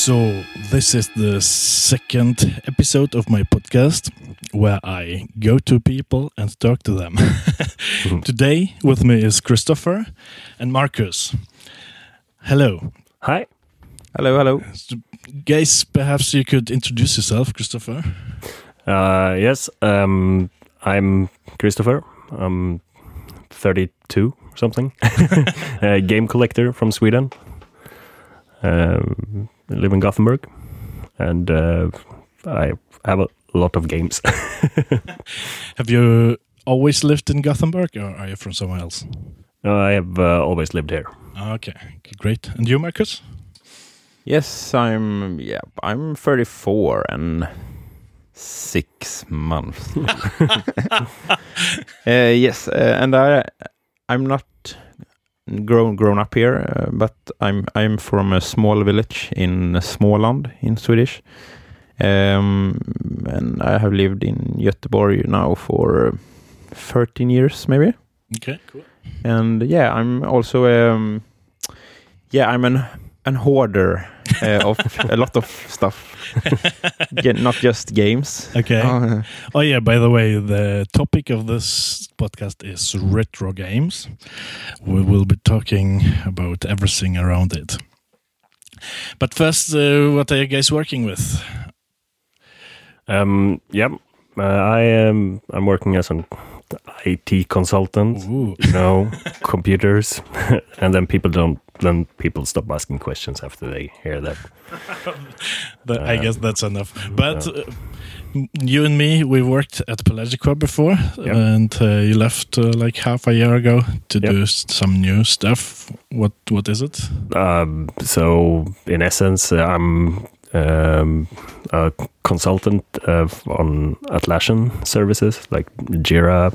So this is the second episode of my podcast where I go to people and talk to them. Today with me is Christopher and Marcus. Hello. Hi. Hello, hello. So, guys, perhaps you could introduce yourself, Christopher. Yes, I'm Christopher. I'm 32 or something. A game collector from Sweden. I live in Gothenburg, and I have a lot of games. Have you always lived in Gothenburg, or are you from somewhere else? No, I have always lived here. Okay, great. And you, Marcus? Yes, I'm 34 and 6 months. And I'm not grown up here, but I'm from a small village in Småland in Swedish, and I have lived in Göteborg now for 13 years maybe. Okay, cool. And yeah, I'm also I'm an hoarder of a lot of stuff. Not just games. Okay. Oh yeah, by the way, the topic of this podcast is retro games. We will be talking about everything around it. But first, what are you guys working with? I'm working as an IT consultant. Ooh. You know, computers, and then people stop asking questions after they hear that. I guess that's enough. But you and me, we worked at Pelagico before, yep. And you left like half a year ago to do some new stuff. What is it? So in essence, I'm a consultant on Atlassian services like Jira,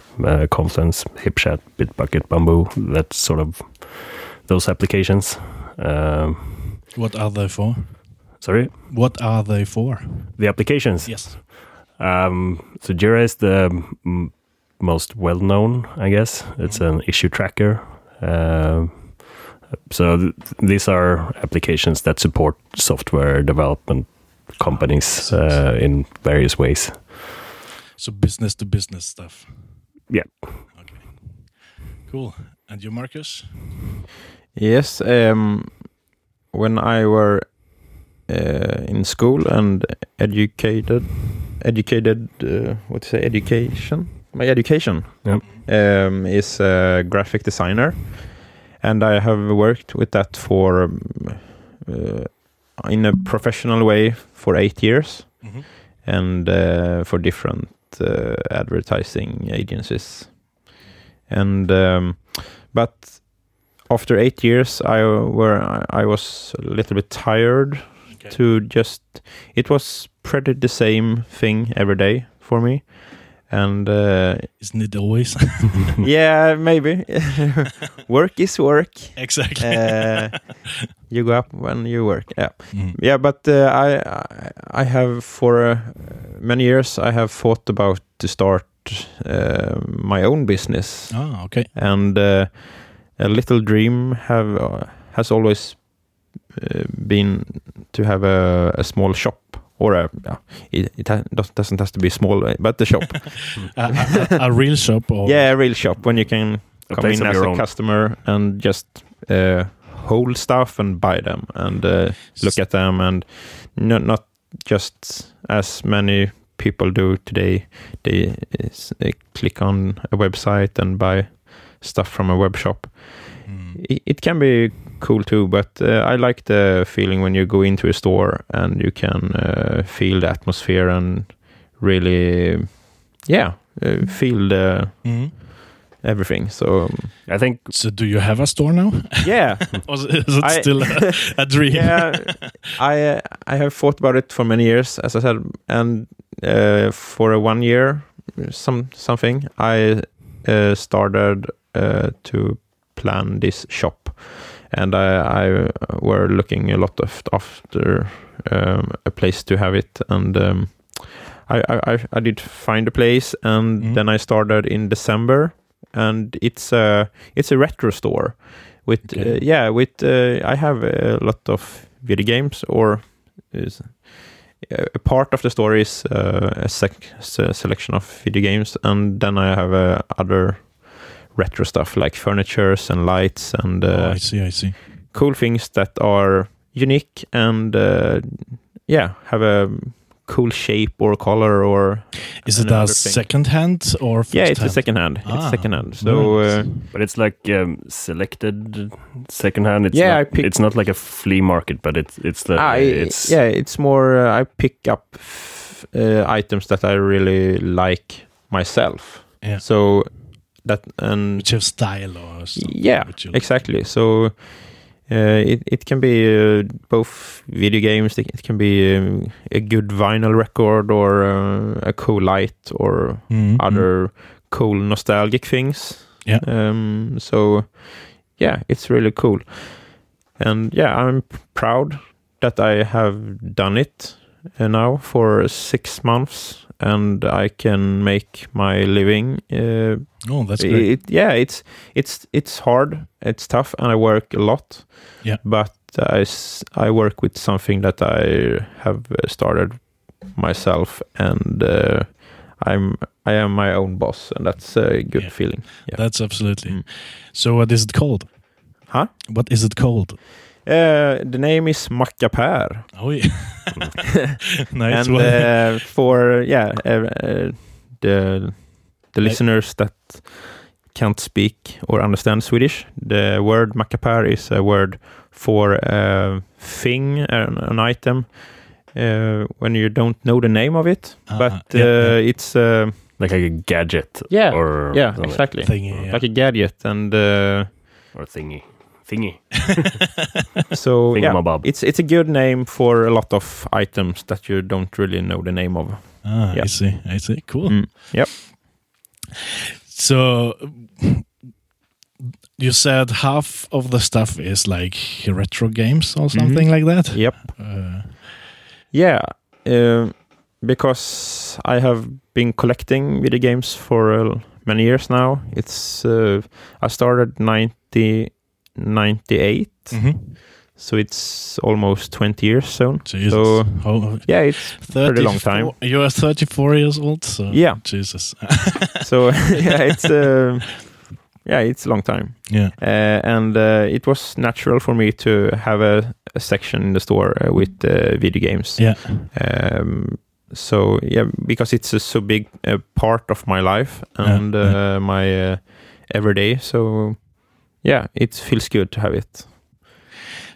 Confluence, HipChat, Bitbucket, Bamboo, that sort of those applications. What are they for? Sorry? What are they for? The applications? Yes. So Jira is the most well-known, I guess. It's an issue tracker. So these are applications that support software development companies in various ways. So business-to-business stuff? Yeah. Okay. Cool. And you, Marcus? Yes, when I were in school and education. My education is a graphic designer, and I have worked with that for in a professional way for 8 years, and for different advertising agencies. And but after 8 years, I was a little bit tired. Okay. It was pretty the same thing every day for me, and isn't it always? Yeah, maybe. Work is work. Exactly. You go up when you work. Yeah, yeah. But I have for many years I have thought about to start my own business. Oh, okay. And a little dream has always been to have a small shop, or doesn't have to be small, but the shop, a real shop, or a real shop when you can come in as a customer and just hold stuff and buy them and look at them, and not just as many people do today. They click on a website and buy stuff from a web shop. It can be cool too, but I like the feeling when you go into a store and you can feel the atmosphere and really feel the everything. So I think. So do you have a store now? Yeah. Or is it still a dream? Yeah, I have thought about it for many years, as I said, and for 1 year, something I started to plan this shop, and I were looking a lot after a place to have it, and I did find a place, and then I started in December. And it's a retro store with I have a lot of video games or is a part of the story is a selection of video games, and then I have other retro stuff like furnitures and lights and I see cool things that are unique and have a cool shape or color or is it a second hand or first hand? It's a second hand. So but it's like selected second hand. It's not like a flea market, but it's more I pick up items that I really like myself. Yeah. So that and which have style or stuff. Yeah, exactly. So it can be both video games. It can be a good vinyl record or a cool light or other cool nostalgic things. Yeah. It's really cool, and I'm proud that I have done it now for 6 months, and I can make my living. Oh, that's great. It's hard, it's tough, and I work a lot. Yeah. But I work with something that I have started myself, and I am my own boss, and that's a good feeling. Yeah. That's absolutely. So what is it called? Huh? What is it called? The name is Macapär. Oh yeah. Nice one. And for the listeners that can't speak or understand Swedish, the word Macapär is a word for a thing, an item, when you don't know the name of it, but it's... like a gadget. Yeah, or yeah, exactly. Thingy, yeah. Like a gadget and... or thingy. So Thingamabob. It's a good name for a lot of items that you don't really know the name of. I see. Cool. Yep. So you said half of the stuff is like retro games or something like that? Yep. Because I have been collecting video games for many years now. It's I started 1998, so it's almost 20 years soon. Jesus. So it's a pretty long time. You are 34 years old, so yeah. Jesus. So it's a long time. Yeah, and it was natural for me to have a section in the store with video games. Yeah. Because it's so big a part of my life and my everyday. So. Yeah, it feels good to have it.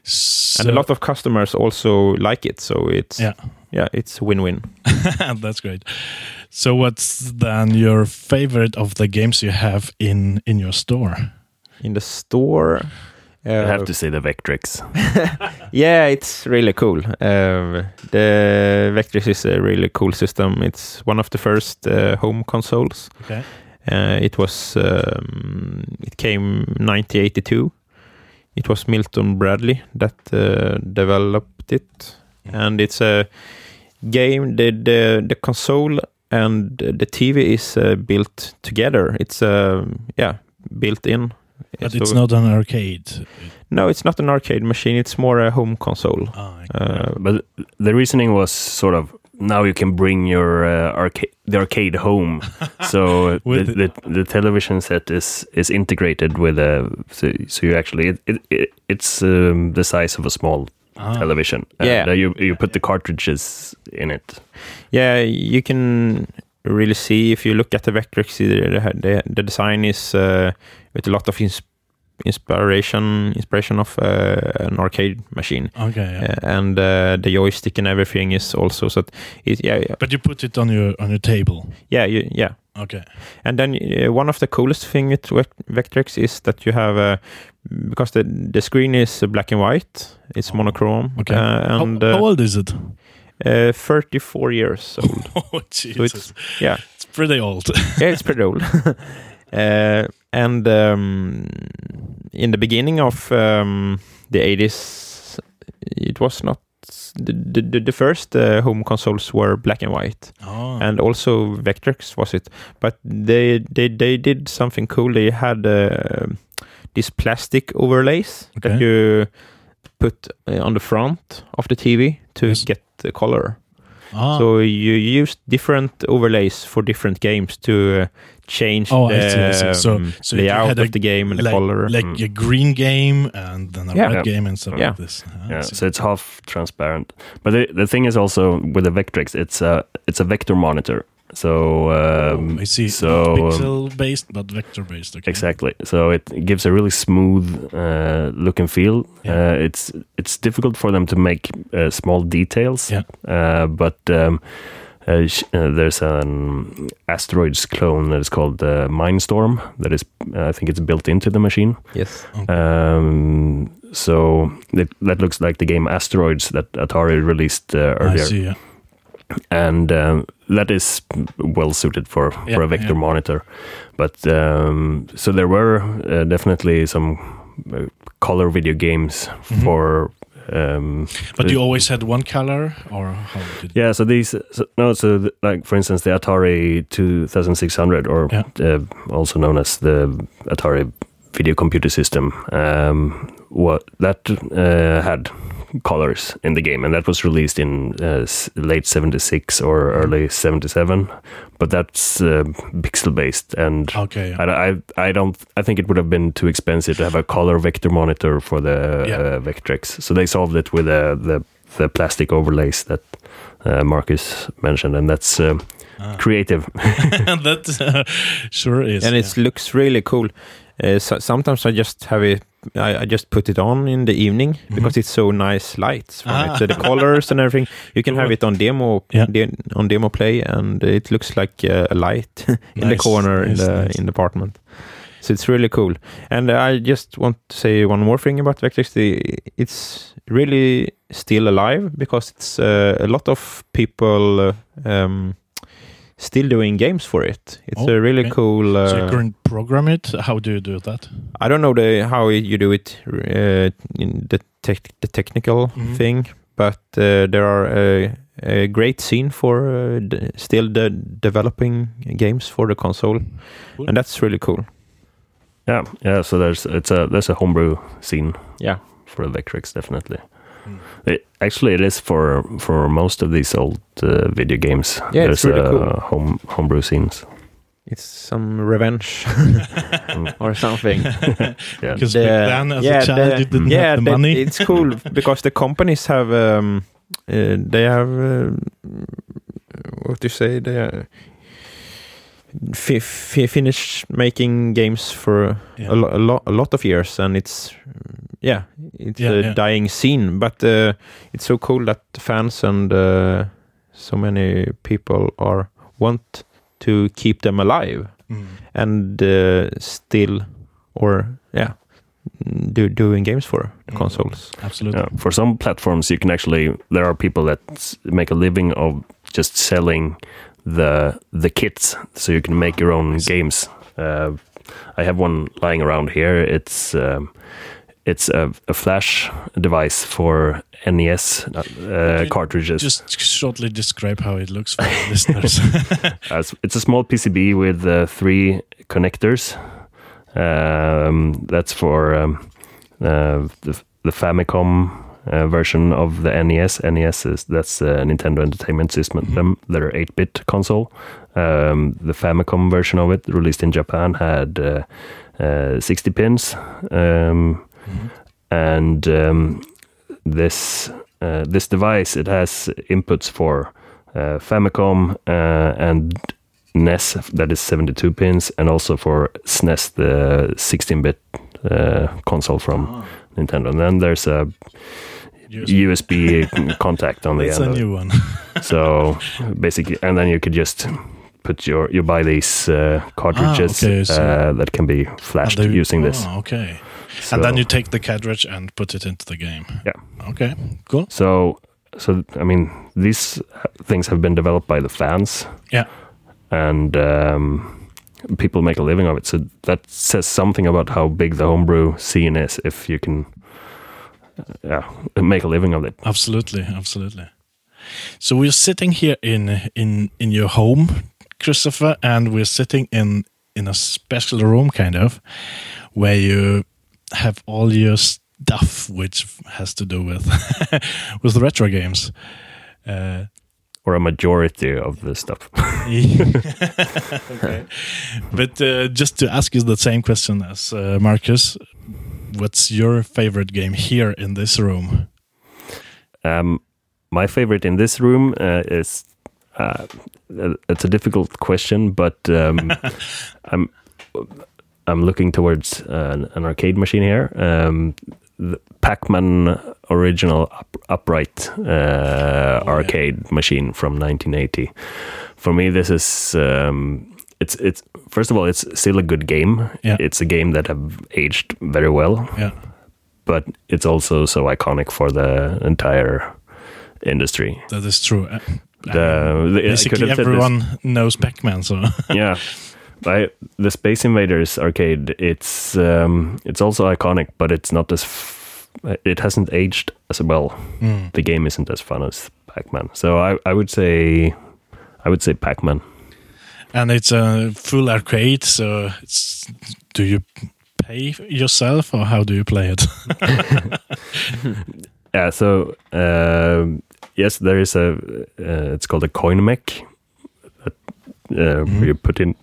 So, and a lot of customers also like it, so it's win-win. That's great. So what's then your favorite of the games you have in your store? In the store? I have to say the Vectrex. Yeah, it's really cool. The Vectrex is a really cool system. It's one of the first home consoles. Okay. It came 1982. It was Milton Bradley that developed it, and it's a game. The console and the TV is built together. It's built in. But it's not an arcade. No, it's not an arcade machine. It's more a home console. Oh, but the reasoning was sort of. Now you can bring your arcade home, so the television set is integrated with a so you actually it's the size of a small television. You put the cartridges in it. Yeah, you can really see if you look at the Vectrex. The design is with a lot of inspiration of an arcade machine. Okay, yeah. And the joystick and everything is also so. But you put it on your table. Yeah. Yeah. Okay. And then one of the coolest thing with Vectrex is that you have because the screen is black and white. It's monochrome. Okay. How old is it? 34 years old. Oh Jesus! So it's pretty old. Yeah, it's pretty old. In the beginning of the 80s, it was not the first home consoles were black and white, and also Vectrex was it. But they did something cool. They had these plastic overlays that you put on the front of the TV to get the color. So you use different overlays for different games to change the so layout of the game and the color. Like a green game and then a red game and stuff like this. So it's half transparent. But the thing is also with the Vectrex, it's a vector monitor. So I see. So pixel based, but vector based. Okay. Exactly. So it gives a really smooth look and feel. Yeah. It's difficult for them to make small details. Yeah. But there's an Asteroids clone that is called Mindstorm. That is, I think it's built into the machine. Yes. Okay. So that looks like the game Asteroids that Atari released earlier. I see. Yeah. And that is well suited for a vector monitor. But so there were definitely some color video games for... but you always had one color, or how did you... Yeah, so these... like, for instance, the Atari 2600, or also known as the Atari Video Computer System, had colors in the game, and that was released in late 76 or early 77, but that's pixel based, and I think it would have been too expensive to have a color vector monitor for the Vectrex, so they solved it with the plastic overlays that Marcus mentioned, and that's creative. That sure is, and it looks really cool. So sometimes I just have it. I just put it on in the evening because it's so nice lights from it. So the colors and everything. You can have it on demo on demo play, and it looks like a light in the corner in the apartment. So it's really cool. And I just want to say one more thing about Vectrex. It's really still alive because it's a lot of people still doing games for it. It's a really cool... so you can program it? How do you do that? I don't know how you do it, in the technical thing, but there are a great scene for still developing games for the console, and that's really cool. Yeah. So there's a homebrew scene. Yeah, for Vectrex, definitely. It is for most of these old video games. Yeah, there's cool homebrew scenes. It's some revenge or something. Because then as a child you didn't have the money. It's cool because the companies have finished making games for a lot of years, and it's a dying scene, but it's so cool that fans and so many people want to keep them alive and doing games for the consoles. Absolutely. For some platforms, you can actually... There are people that make a living of just selling the kits, so you can make your own games. I have one lying around here. It's a flash device for NES cartridges. Just shortly describe how it looks for the listeners. It's a small PCB with three connectors. That's for the Famicom version of the NES. NES that's the Nintendo Entertainment System, their 8-bit console. The Famicom version of it, released in Japan, had 60 pins. And this device, it has inputs for Famicom and NES, that is 72 pins, and also for SNES, the 16-bit console from Nintendo. And then there's a USB contact on the end. That's a new one. So basically, and then you could just... you buy these cartridges that can be flashed using this. Okay. So, and then you take the cartridge and put it into the game. Yeah. Okay, cool. So I mean, these things have been developed by the fans. Yeah. And people make a living of it. So that says something about how big the homebrew scene is, if you can make a living of it. Absolutely, absolutely. So we're sitting here in your home, Christopher, and we're sitting in a special room, kind of, where you have all your stuff which has to do with with the retro games. Or a majority of the stuff. Okay. But just to ask you the same question as Marcus, what's your favorite game here in this room? My favorite in this room is... it's a difficult question, but I'm looking towards an arcade machine here. The Pac-Man original upright arcade machine from 1980. For me, this is it's first of all, it's still a good game. Yeah. It's a game that have aged very well. Yeah. But it's also so iconic for the entire industry. That is true. Basically, everyone knows Pac-Man. So yeah. The Space Invaders arcade, it's also iconic, but it's not as it hasn't aged as well. Mm. The game isn't as fun as Pac-Man, so I would say Pac-Man. And it's a full arcade, so it's, do you pay yourself or how do you play it? Yeah, so yes, there is a it's called a coin mech. Where you put in.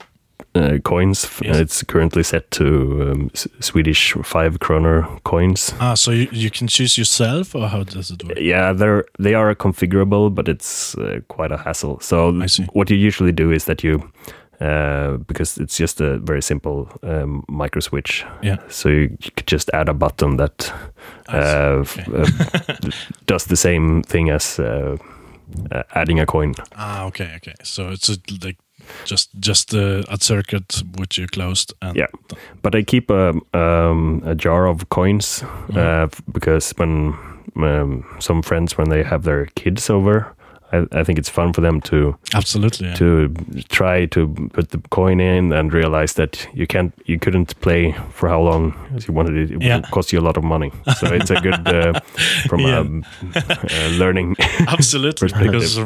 Coins. Yes. It's currently set to Swedish 5 kronor coins. So you can choose yourself, or how does it work? Yeah, they are configurable, but it's quite a hassle. So what you usually do is that you, because it's just a very simple micro switch. Yeah. So you could just add a button that does the same thing as adding a coin. Okay. So it's like. Just a circuit which you closed. And yeah, but I keep a jar of coins because when some friends, when they have their kids over, I think it's fun for them to to try to put the coin in and realize that you couldn't play for how long as you wanted. It would cost you a lot of money. So it's a good learning. Absolutely, because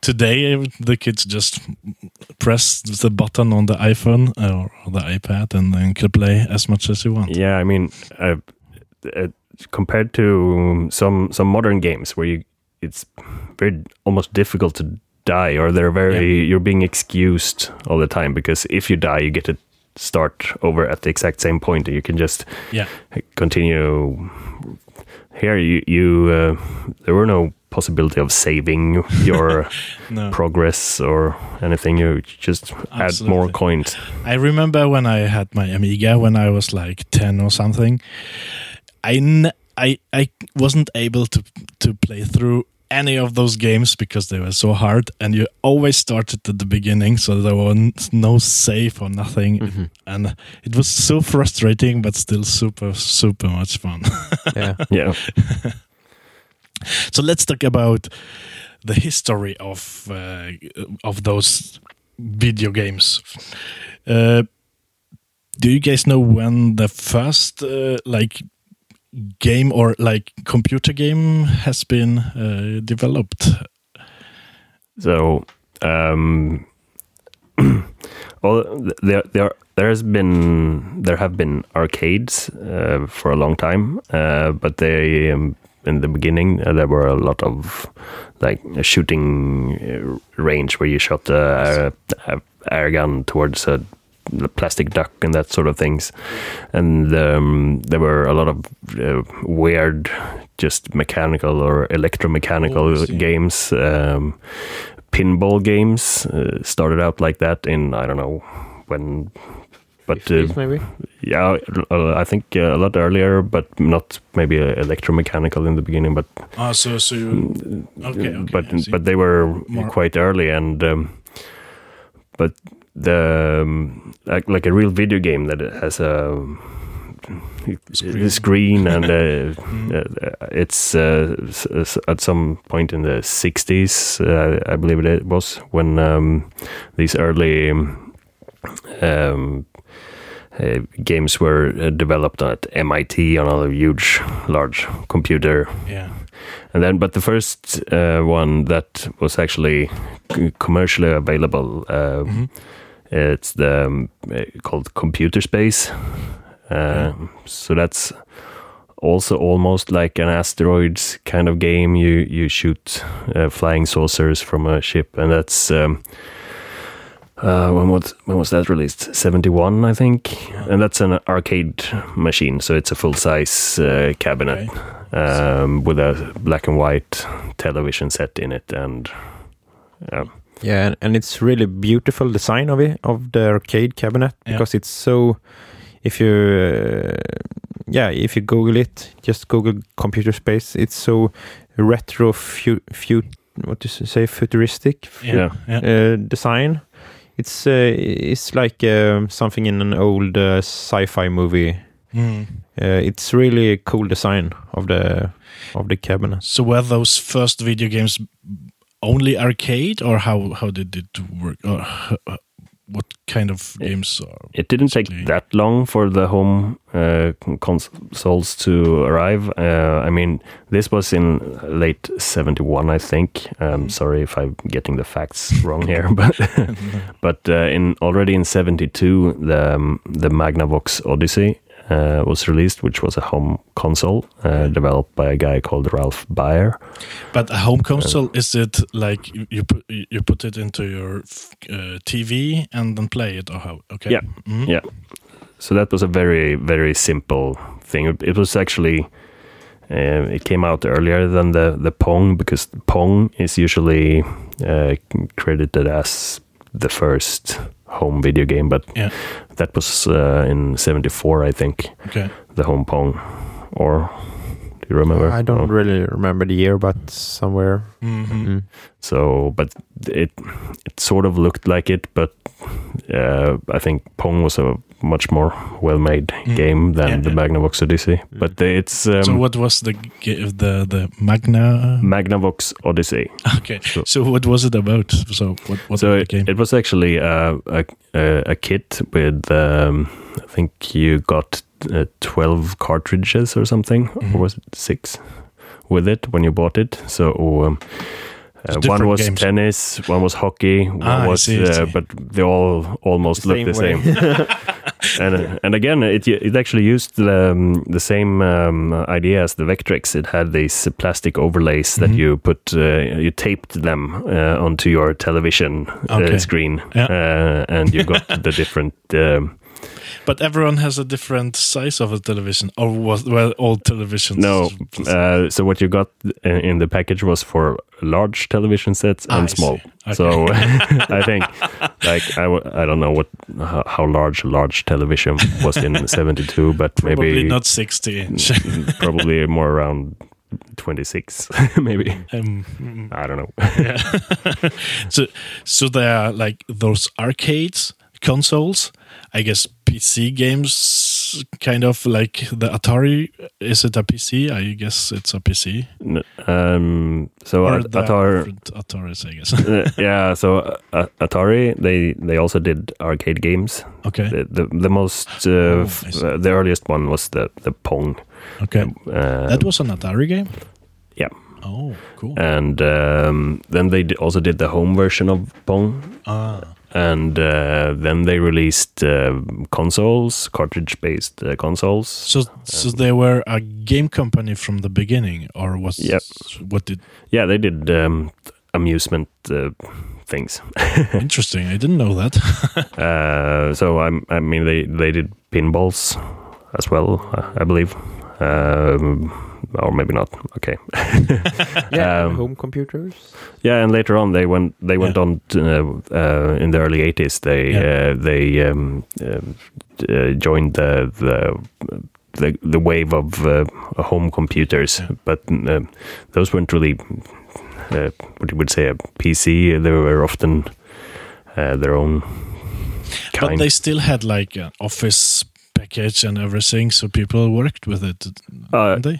today the kids just press the button on the iPhone or the iPad and then can play as much as you want. Yeah, I mean, compared to some modern games where it's very almost difficult to die, or they're very you're being excused all the time, because if you die you get to start over at the exact same point, and you can just continue here. You there were no possibility of saving your progress or anything. You just add more coins. I remember when I had my Amiga, when I was like 10 or something, I wasn't able to play through any of those games because they were so hard, and you always started at the beginning, so there was no save or nothing. Mm-hmm. And it was so frustrating, but still super, super much fun. Yeah. So let's talk about the history of those video games. Do you guys know when the first game or computer game has been developed? So well, there have been arcades for a long time, but they in the beginning there were a lot of like a shooting range where you shot the air gun towards the plastic duck and that sort of things, and there were a lot of weird, just mechanical or electromechanical games. Pinball games started out like that in I don't know when, but 50s maybe. Yeah, I think a lot earlier, but not maybe electromechanical in the beginning. But but they were more quite early, and but. The like a real video game that has a screen and it's at some point in the 60s, I believe it was, when these early games were developed at MIT on a large computer. Yeah. And then, but the first one that was actually commercially available. It's called Computer Space. So that's also almost like an Asteroids kind of game. You shoot flying saucers from a ship, and that's when was that released? 71, I think. And that's an arcade machine, so it's a full-size cabinet, okay. With a black and white television set in it, and yeah, and it's really beautiful design of the arcade cabinet, because it's so. If you Google it, just Google Computer Space. It's so retro, futuristic design. It's like something in an old sci-fi movie. Mm. It's really a cool design of the cabinet. So were those first video games only arcade, or how did it work? What kind of games are... It didn't take that long for the home consoles to arrive. I mean, this was in late 71, I think. Sorry if I'm getting the facts wrong here. But already in 72, the Magnavox Odyssey was released, which was a home console developed by a guy called Ralph Baer. But a home console, is it like you put it into your TV and then play it, or how? Okay. Yeah, mm-hmm. Yeah. So that was a very, very simple thing. It was actually it came out earlier than the Pong, because Pong is usually credited as the first home video game, but that was in 74, I think. Okay. The home Pong, or do you remember? I don't really remember the year, but somewhere. Mm-hmm. Mm-hmm. So, but it sort of looked like it, but I think Pong was a much more well-made game than the Magnavox Odyssey. Mm-hmm. But it's so what was the Magnavox Odyssey? Okay, so what was it about? So what was the game? It was actually a kit with I think you got 12 cartridges or something, mm-hmm. or was it 6 with it when you bought it? So. One was games. Tennis, one was hockey, one was, but they all almost looked the same. And again, it actually used the same idea as the Vectrex. It had these plastic overlays that you put, you taped them onto your television screen, and you got the different. But everyone has a different size of a television, or were all televisions? No. So what you got in the package was for large television sets and small. Okay. So I think, like, I don't know how large a large television was in 72, but maybe... Probably not 60 inch. Probably more around 26, maybe. I don't know. Yeah. So there are, like, those arcades, consoles, I guess PC games, kind of like the Atari. Is it a PC? I guess it's a PC. Atari, I guess. Atari. They also did arcade games. Okay. The most the earliest one was the Pong. Okay. That was an Atari game. Yeah. Oh, cool. And then they also did the home version of Pong. Ah. And then they released consoles, cartridge-based consoles. So they were a game company from the beginning, or was what did? Yeah, they did amusement things. Interesting, I didn't know that. So I mean, they did pinballs as well, I believe. Or maybe not. Okay. Home computers. Yeah, and later on they went on to, in the early 80s. They joined the wave of home computers, but those weren't really what you would say a PC. They were often their own kind. But they still had like an office package and everything, so people worked with it, didn't they?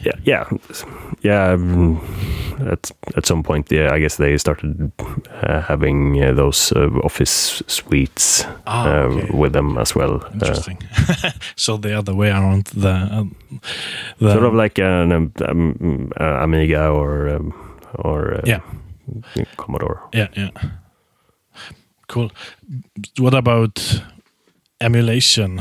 At some point, I guess they started having those office suites with them as well. Interesting. So the other way around, the sort of like an Amiga or Commodore. Cool. What about emulation?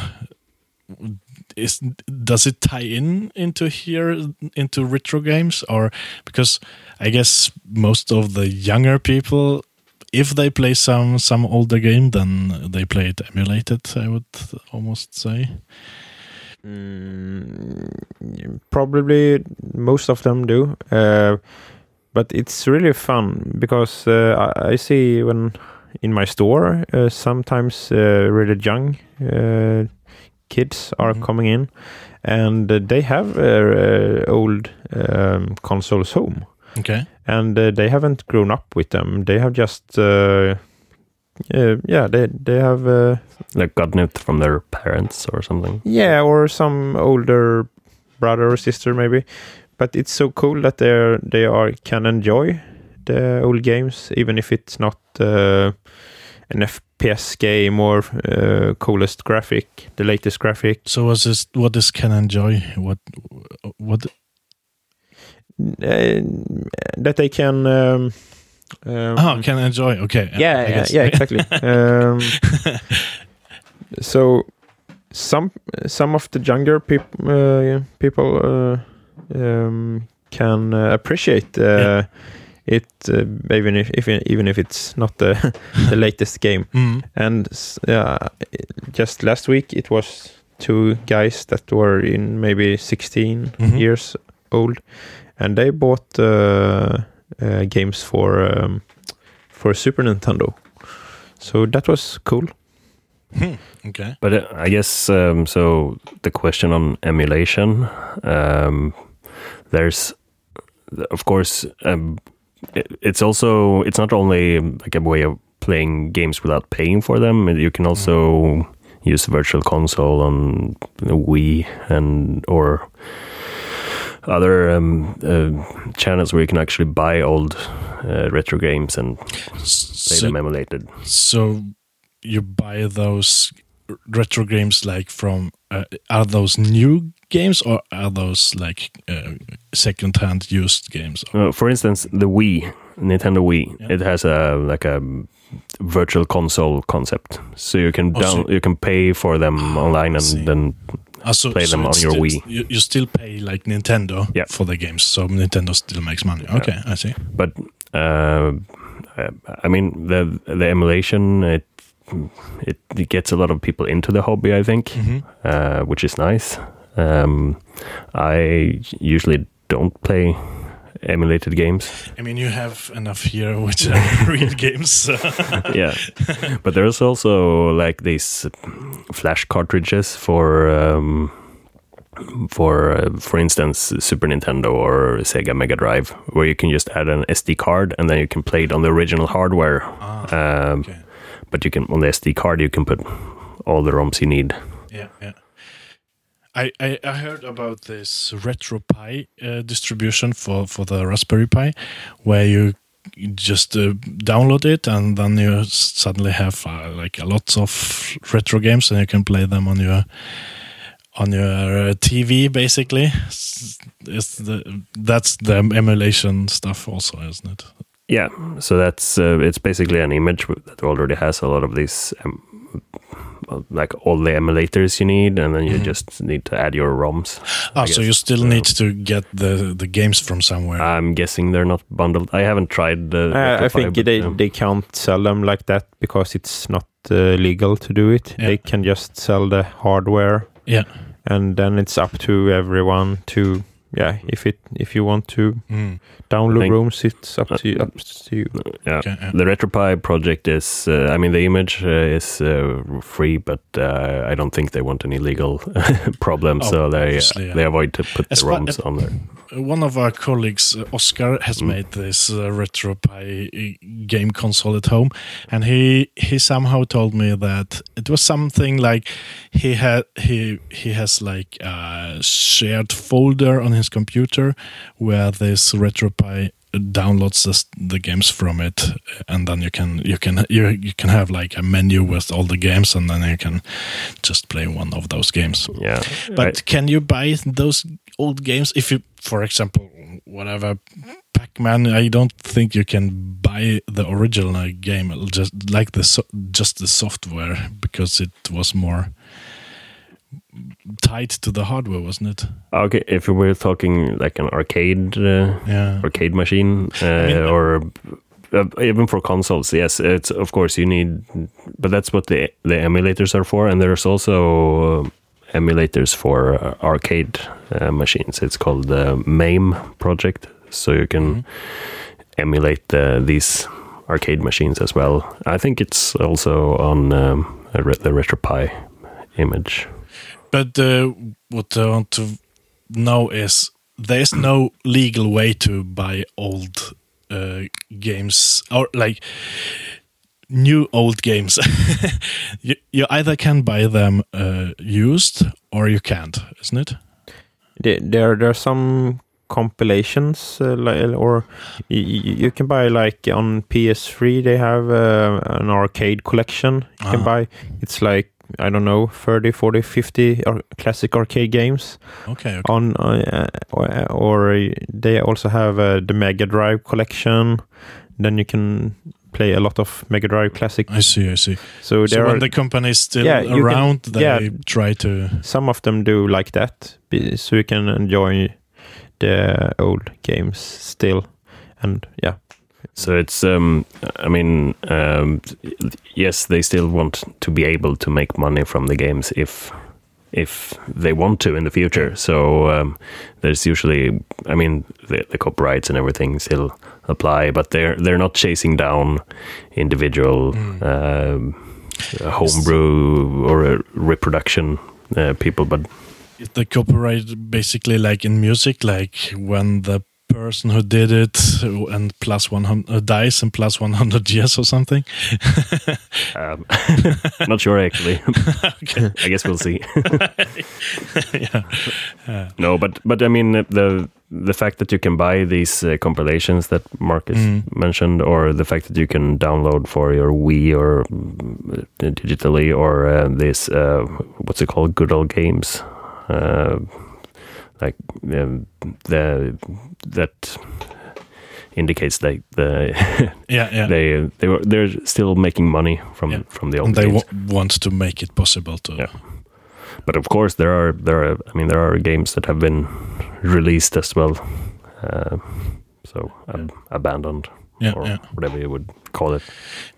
does it tie into here into retro games? Or because I guess most of the younger people, if they play some older game, then they play it emulated, I would almost say. Probably most of them do, but it's really fun because I see when in my store sometimes really young kids are coming in, and they have old consoles home. Okay. And they haven't grown up with them. They have just they have like gotten it from their parents or something. Yeah, or some older brother or sister maybe. But it's so cool that they can enjoy the old games, even if it's not an FPS game or coolest graphic, the latest graphic. So what is can enjoy? What? That they can can enjoy. Okay. Yeah, exactly. So some of the younger people can appreciate it, even if it's not the latest game. And just last week it was two guys that were in maybe 16 years old. And they bought games for Super Nintendo, so that was cool. Okay, but I guess so. The question on emulation, there's, of course, it's not only like a way of playing games without paying for them. You can also use Virtual Console on Wii or other channels where you can actually buy old retro games and play them emulated. So you buy those retro games like from are those new games or are those like second-hand used games? For instance, the Wii, Nintendo Wii, it has a virtual console concept. So you can you can pay for them online and then play them on your Wii. You still pay like Nintendo for the games, so Nintendo still makes money. Okay, yeah. I see. But I mean, the emulation it gets a lot of people into the hobby, I think, which is nice. I usually don't play emulated games. I mean, you have enough here which are real games. So. Yeah, but there's also like these flash cartridges for instance, Super Nintendo or Sega Mega Drive, where you can just add an SD card and then you can play it on the original hardware. Okay. But you can on the SD card you can put all the ROMs you need. Yeah. I heard about this RetroPie distribution for the Raspberry Pi, where you just download it and then you suddenly have like lots of retro games and you can play them on your TV basically. That's the emulation stuff also, isn't it? Yeah, so that's it's basically an image that already has a lot of these. Like all the emulators you need, and then you just need to add your ROMs. So you still need to get the games from somewhere. I'm guessing they're not bundled. I haven't tried. I think they can't sell them like that because it's not legal to do it. Yeah. They can just sell the hardware. Yeah, and then it's up to everyone to. Yeah, if you want to download ROMs, it's up to you. Yeah. Okay, yeah. The RetroPie project is, the image is free, but I don't think they want any legal problems, so they avoid to put the ROMs on there. One of our colleagues, Oscar, has made this RetroPie game console at home, and he somehow told me that it was something like he has like a shared folder on his computer where this RetroPie downloads the games from it, and then you can have like a menu with all the games, and then you can just play one of those games. Yeah, but can you buy those old games? If you, for example, whatever Pac-Man, I don't think you can buy the original game, just like the software, because it was more. tied to the hardware, wasn't it? Okay, if we were talking like an arcade arcade machine even for consoles, yes, it's of course you need, but that's what the emulators are for, and there's also emulators for arcade machines. It's called the MAME project, so you can emulate these arcade machines as well. I think it's also on the RetroPie image. But what I want to know is there's no legal way to buy old games, or like new old games. you either can buy them used or you can't, isn't it? There are some compilations or you can buy, like on PS3 they have an arcade collection you can buy. It's like, I don't know, 30, 40, 50 classic arcade games. Okay. On or they also have the Mega Drive collection. Then you can play a lot of Mega Drive classic. I see. So when the company is still around, they try to... Some of them do like that, so you can enjoy the old games still. And yeah. So it's, yes, they still want to be able to make money from the games if they want to in the future. So there's usually, the copyrights and everything still apply, but they're not chasing down individual homebrew or reproduction people. But the copyright basically, like in music, like when the person who did it and plus 100 dies in plus 100 years or something. Not sure actually. Okay. I guess we'll see. No, but I mean the fact that you can buy these compilations that Marcus mentioned, or the fact that you can download for your Wii or digitally, or this what's it called, good old games. Like that indicates like the they're still making money from the old and they want to make it possible to. Yeah. But of course there are games that have been released as well, abandoned or whatever you would call it.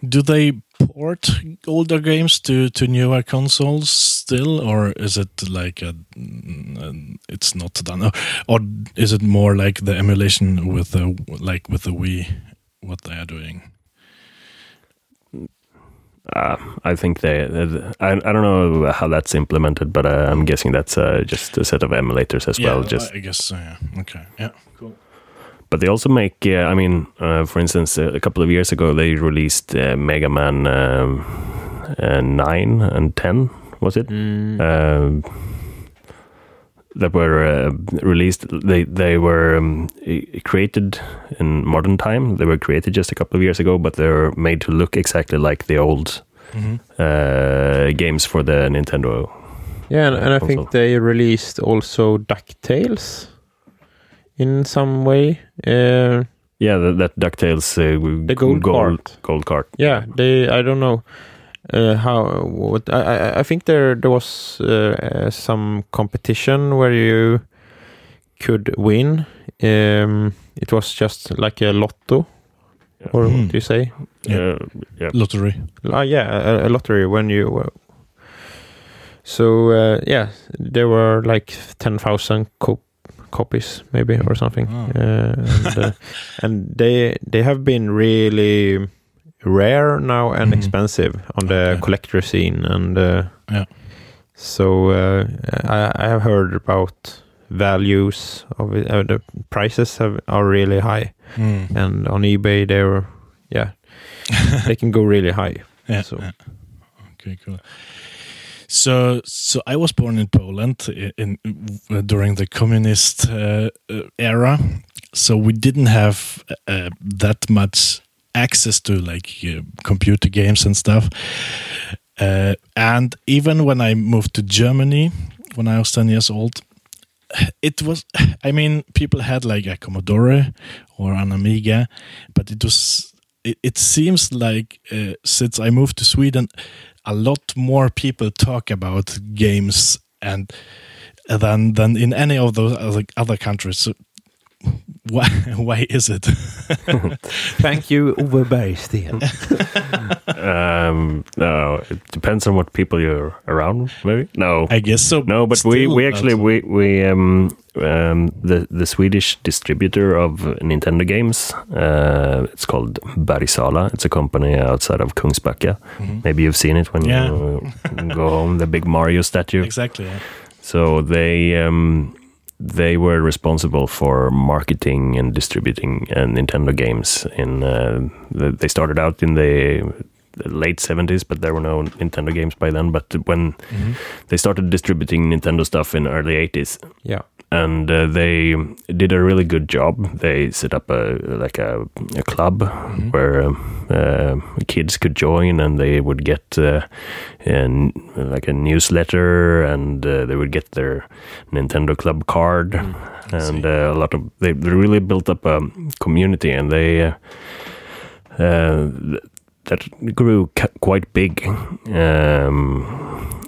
Do they port older games to newer consoles still, or is it like it's not done, or is it more like the emulation with the Wii, what they are doing? I think I don't know how that's implemented, but I'm guessing that's just a set of emulators as well. Just I guess so. Yeah. Okay. Yeah. Cool. But they also make, for instance, a couple of years ago, they released Mega Man 9 and 10, was it? That were released. They were created in modern time. They were created just a couple of years ago, but they were made to look exactly like the old games for the Nintendo. Yeah, and I think they released also DuckTales. In some way, that DuckTales, the gold cart. Yeah, they. I don't know how. What I think there was some competition where you could win. It was just like a lotto, or what do you say? Lottery. A lottery when you. There were like 10,000 copies maybe or something. And they have been really rare now and expensive on the collector scene, and I have heard about values of it, the prices are really high, and on eBay they can go really high. Okay, cool. So I was born in Poland during the communist era, so we didn't have that much access to like computer games and stuff. And even when I moved to Germany when I was 10 years old, it was, people had like a Commodore or an Amiga, but it seems like since I moved to Sweden, a lot more people talk about games and then in any of those other countries. So why is it? Thank you, Uwe Bergsten. No, it depends on what people you're around. Maybe no, I guess so. No, but we actually the Swedish distributor of Nintendo games. It's called Bergsala. It's a company outside of Kungsbacka. Mm-hmm. Maybe you've seen it when you go home. The big Mario statue. Exactly. Yeah. So they were responsible for marketing and distributing Nintendo games. They started out in the late 70s, but there were no Nintendo games by then. But when they started distributing Nintendo stuff in early 80s, and they did a really good job. They set up a club where kids could join, and they would get a newsletter, and they would get their Nintendo club card, and they really built up a community, and they that grew quite big.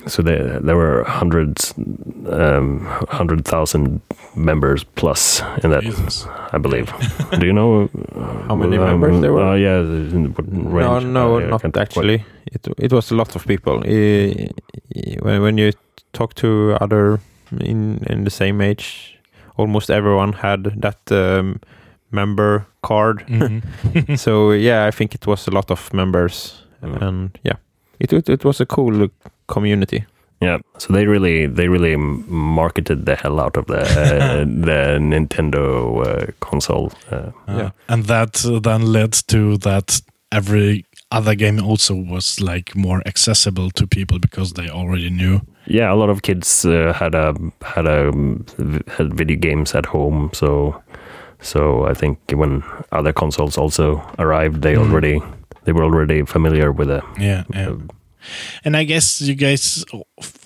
So there were 100,000 members plus in that, Jesus. I believe. Do you know how many members there were? Not actually. It was a lot of people. When you talk to other in the same age, almost everyone had that member card. Mm-hmm. So yeah, I think it was a lot of members, and it was a cool community. Yeah, so they really marketed the hell out of the Nintendo console. And that then led to that every other game also was like more accessible to people because they already knew. Yeah, a lot of kids had video games at home, so I think when other consoles also arrived, they were already familiar with it. And I guess you guys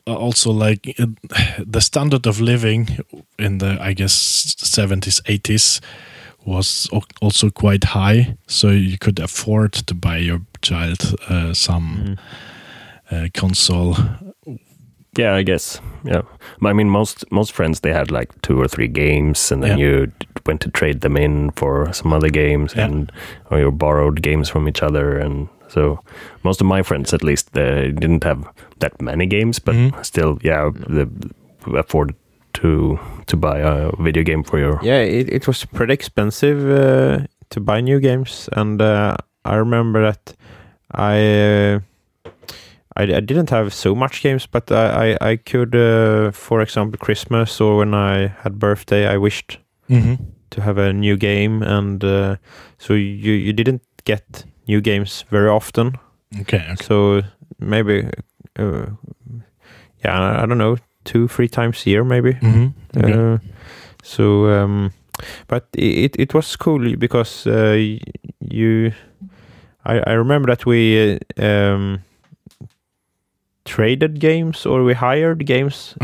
also like the standard of living in the, I guess, 70s, 80s was also quite high. So you could afford to buy your child some console. Yeah, I guess. Yeah, I mean, most friends, they had like 2 or 3 games, and then you went to trade them in for some other games, or you borrowed games from each other. And so most of my friends, at least, they didn't have that many games, but still, they afforded to buy a video game for your. Yeah, it was pretty expensive to buy new games, and I remember that I didn't have so much games, but I could, for example, Christmas or when I had birthday, I wished to have a new game, and so you didn't get new games very often. Okay. So maybe, I don't know, 2-3 times a year maybe. Mm-hmm. Okay. So, but it was cool because I remember that we traded games, or we hired games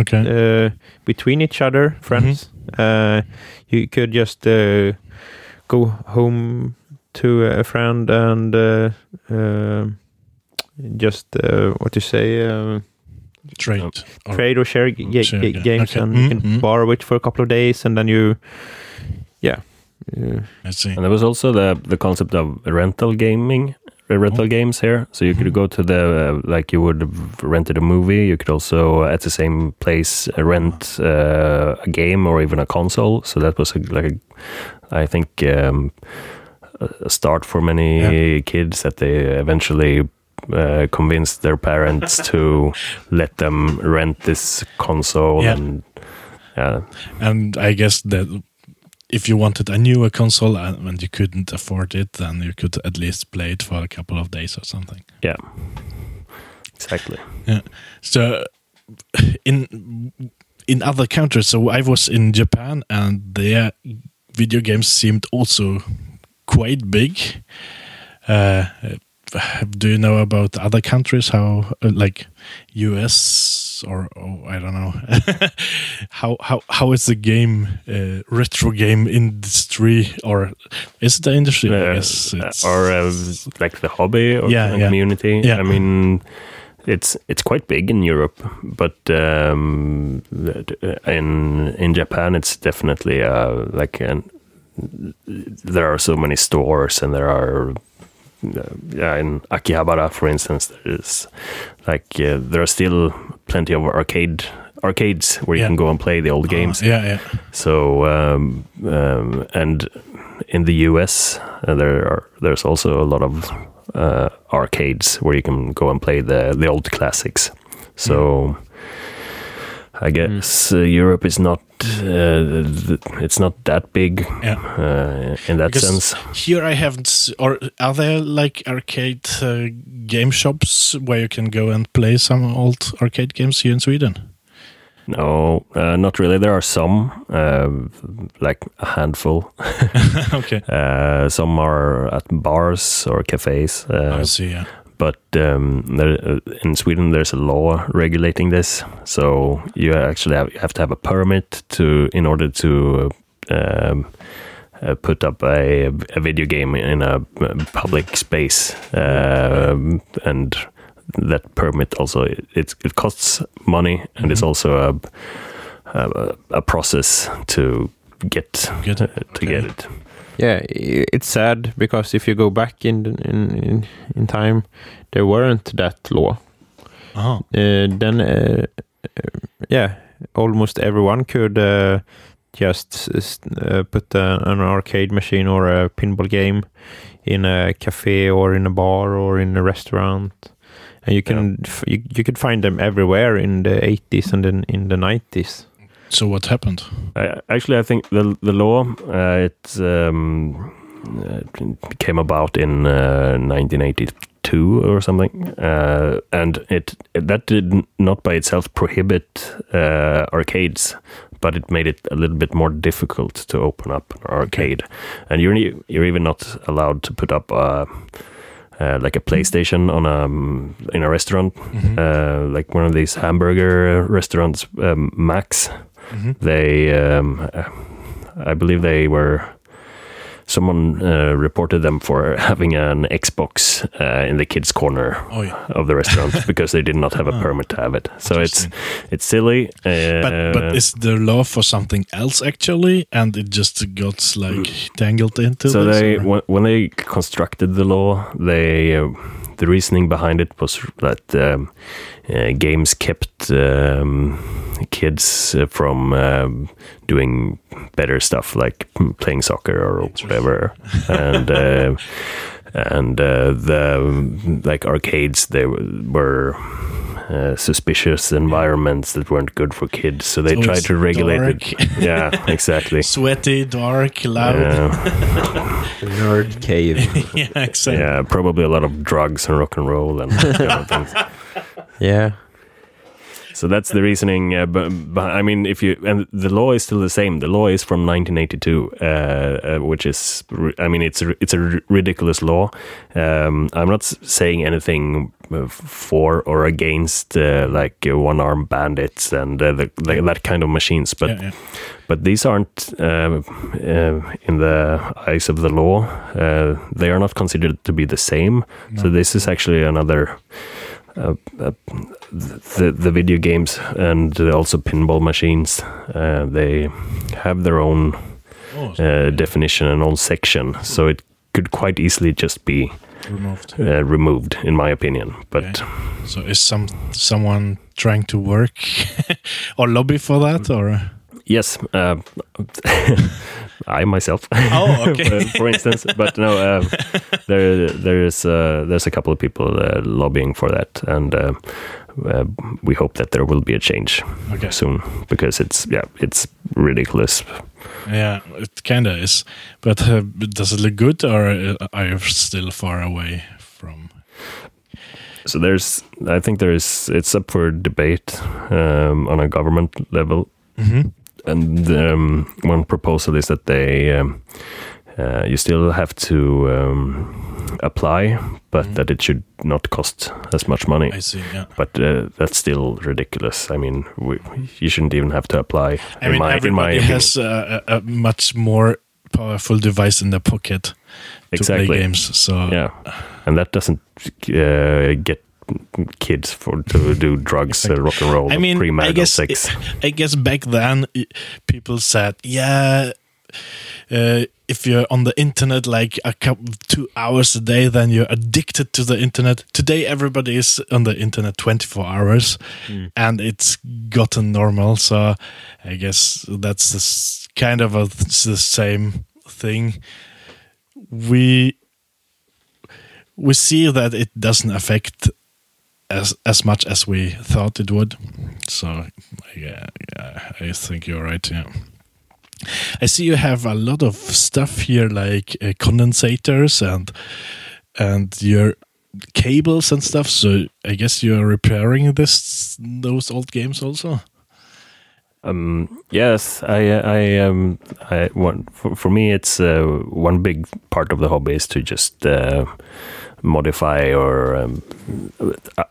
between each other, friends. Mm-hmm. You could just go home to a friend and trade or share games, and you can borrow it for a couple of days, and then I see. And there was also the concept of rental gaming. Rental games here, so you could go to the you would have rented a movie. You could also at the same place rent a game or even a console. So that was a start for many kids, that they eventually convinced their parents to let them rent this console. Yeah. And I guess that if you wanted a newer console and you couldn't afford it, then you could at least play it for a couple of days or something. Yeah, exactly. Yeah. So in other countries, so I was in Japan, and their video games seemed also quite big. Do you know about other countries, how like US? Or I don't know. How is the game retro game industry, or is the industry? Yes, or like the hobby or community. Yeah. I mean, it's quite big in Europe, but in Japan it's definitely there are so many stores, and there are in Akihabara, for instance, there is there are still plenty of arcades where you can go and play the old games. So and in the US there's also a lot of arcades where you can go and play the old classics. So I guess Europe is not it's not that big in that sense. Here I haven't, or are there arcade game shops where you can go and play some old arcade games here in Sweden? No, not really. There are some, like a handful. Okay. Some are at bars or cafes. I see, yeah. But in Sweden, there's a law regulating this, so you actually have to have a permit in order to put up a video game in a public space, and that permit also it costs money, and it's also a process to get it. Yeah, it's sad because if you go back in time, there weren't that law. Oh. Then almost everyone could just put an arcade machine or a pinball game in a cafe or in a bar or in a restaurant, and you can you could find them everywhere in the 80s and then in the 90s. So what happened? I think the law it came about in 1982 or something, and that did not by itself prohibit arcades, but it made it a little bit more difficult to open up an arcade, and you're even not allowed to put up a PlayStation on in a restaurant, like one of these hamburger restaurants, Max. They, I believe they were. Someone reported them for having an Xbox in the kids' corner of the restaurant because they did not have a permit to have it. So it's silly. But is there law for something else actually, and it just got tangled into? So when they constructed the law, the reasoning behind it was that games kept kids from doing better stuff like playing soccer or whatever, and the arcades, they were suspicious environments that weren't good for kids, so they tried to regulate it. Yeah, exactly. Sweaty, dark, loud. Nerd cave. Yeah, exactly. Yeah, probably a lot of drugs and rock and roll and other things. Yeah. So that's the reasoning. But I mean, the law is still the same. The law is from 1982, which is, it's a ridiculous law. I'm not saying anything for or against one-armed bandits and that kind of machines, but but these aren't in the eyes of the law. They are not considered to be the same. No. So this is actually another. The video games and also pinball machines, they have their own definition and own section, so it could quite easily just be removed in my opinion. But so is someone trying to work or lobby for that, or? Yes, I myself. Oh, okay. For instance, but no, there's a couple of people lobbying for that, and we hope that there will be a change soon, because it's ridiculous. Yeah, it kinda is. But does it look good, or are you still far away from? So it's up for debate on a government level. Mm-hmm. And one proposal is that they you still have to apply, but that it should not cost as much money. I see. Yeah. But that's still ridiculous. I mean, you shouldn't even have to apply. Everybody has a much more powerful device in their pocket to play games. So yeah, and that doesn't get kids for to do drugs, exactly. Rock and roll, I mean, premarital sex. I guess back then people said, yeah, if you're on the internet like 2 hours a day, then you're addicted to the internet. Today, everybody is on the internet 24 hours, and it's gotten normal. So I guess that's this kind of the same thing. We see that it doesn't affect as much as we thought it would. So yeah, I think you're right. Yeah. I see you have a lot of stuff here, like condensators and your cables and stuff. So I guess you're repairing those old games also. Yes, for me, it's one big part of the hobby is to just modify or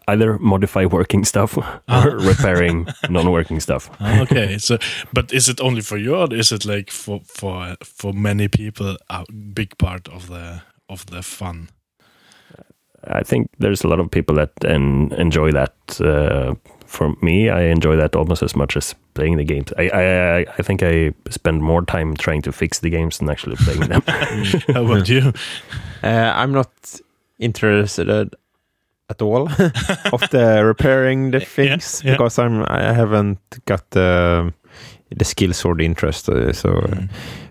either modify working stuff or repairing non-working stuff. Okay, so but is it only for you, or is it like for many people a big part of the fun? I think there's a lot of people that enjoy that. For me, I enjoy that almost as much as playing the games. I think I spend more time trying to fix the games than actually playing them. How about you? I'm not interested at all of the repairing the things because I haven't got the skills or the interest.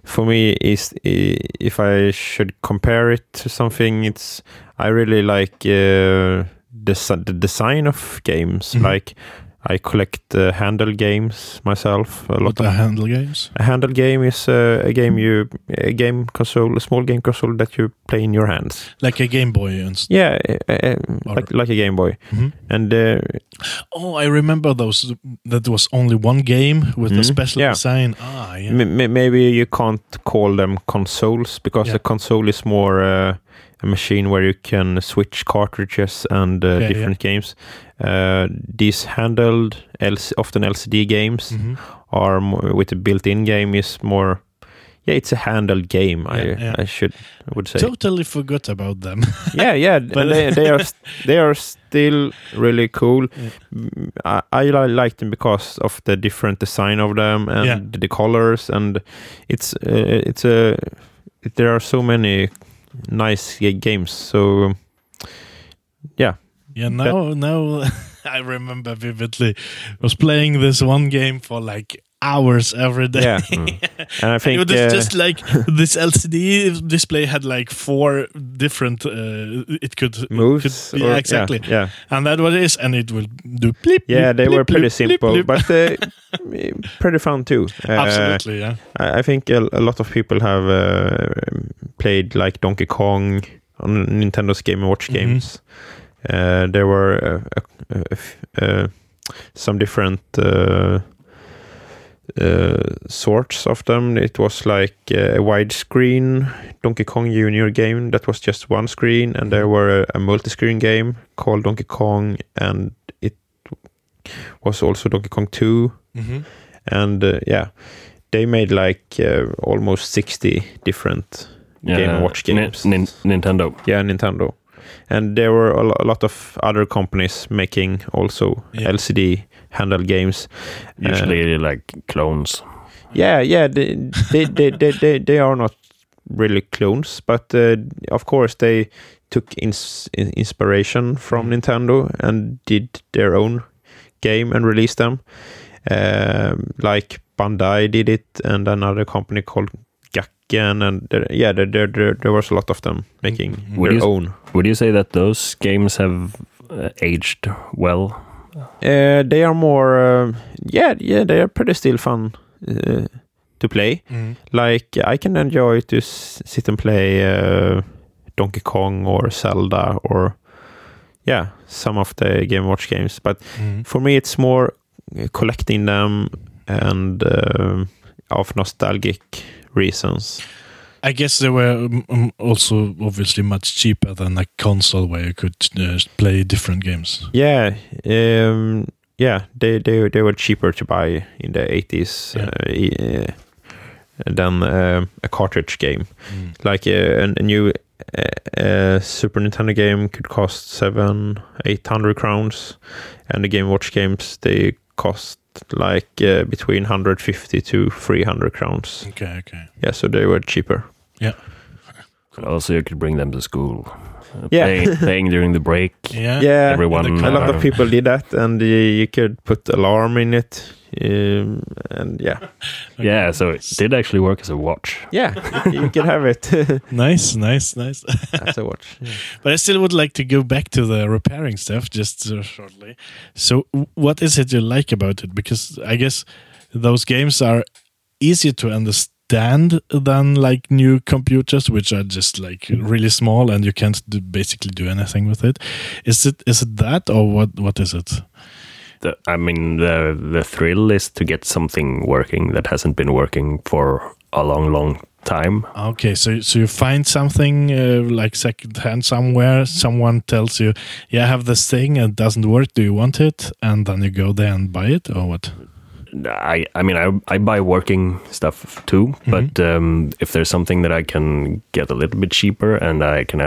For me, is if I should compare it to something, it's I really like. The design of games, like I collect handle games myself. Handle games? A handle game is a game console, a small game console that you play in your hands, like a Game Boy. And yeah, like a Game Boy. Mm-hmm. And I remember those. That was only one game with a special design. Maybe you can't call them consoles because a console is more. A machine where you can switch cartridges and different games. These handled, often LCD games, are more, with a built-in game is more. Yeah, it's a handled game. I would say. Totally forgot about them. But they are still really cool. Yeah. I like them because of the different design of them and the colors, and there are so many. Nice games, so now I remember vividly I was playing this one game for like hours every day and I think it was just like this LCD display had like 4 different it could move exactly and that was it, and it will do bleep, they bleep, were pretty bleep, simple bleep, bleep. But pretty fun too absolutely I think a lot of people have played like Donkey Kong on Nintendo's Game & Watch games. There were some different sorts of them. It was like a widescreen Donkey Kong Junior game that was just one screen, and there were a multi-screen game called Donkey Kong, and it was also Donkey Kong 2. And they made like almost 60 different Game & Watch games. Nintendo. Yeah, Nintendo. And there were a lot of other companies making also LCD handle games, usually like clones. They are not really clones, but of course they took inspiration from Nintendo and did their own game and released them. Like Bandai did it, and another company called Gakken, and there was a lot of them making their own. Would you say that those games have aged well? They are more they are pretty still fun to play. Like I can enjoy to sit and play Donkey Kong or Zelda or some of the Game & Watch games, but for me it's more collecting them and of nostalgic reasons. I guess they were also obviously much cheaper than a console where you could play different games. They were cheaper to buy in the 80s than a cartridge game. Like a new a Super Nintendo game could cost 800 crowns, and the Game Watch games, they cost like between 150 to 300 crowns. Okay. Yeah, so they were cheaper. Yeah. Cool. Also, you could bring them to school. Playing during the break. Yeah. Everyone. A lot of people did that, and you could put alarm in it. Okay. Yeah, so it did actually work as a watch. Yeah, you can have it. Nice. As a watch. Yeah. But I still would like to go back to the repairing stuff just shortly. So what is it you like about it? Because I guess those games are easier to understand than like new computers, which are just like really small and you can't basically do anything with it. Is it that, or what is it? The thrill is to get something working that hasn't been working for a long time. Okay, so you find something like secondhand somewhere. Someone tells you, "Yeah, I have this thing and it doesn't work. Do you want it?" And then you go there and buy it, or what? I mean I buy working stuff too, mm-hmm. but if there's something that I can get a little bit cheaper and I can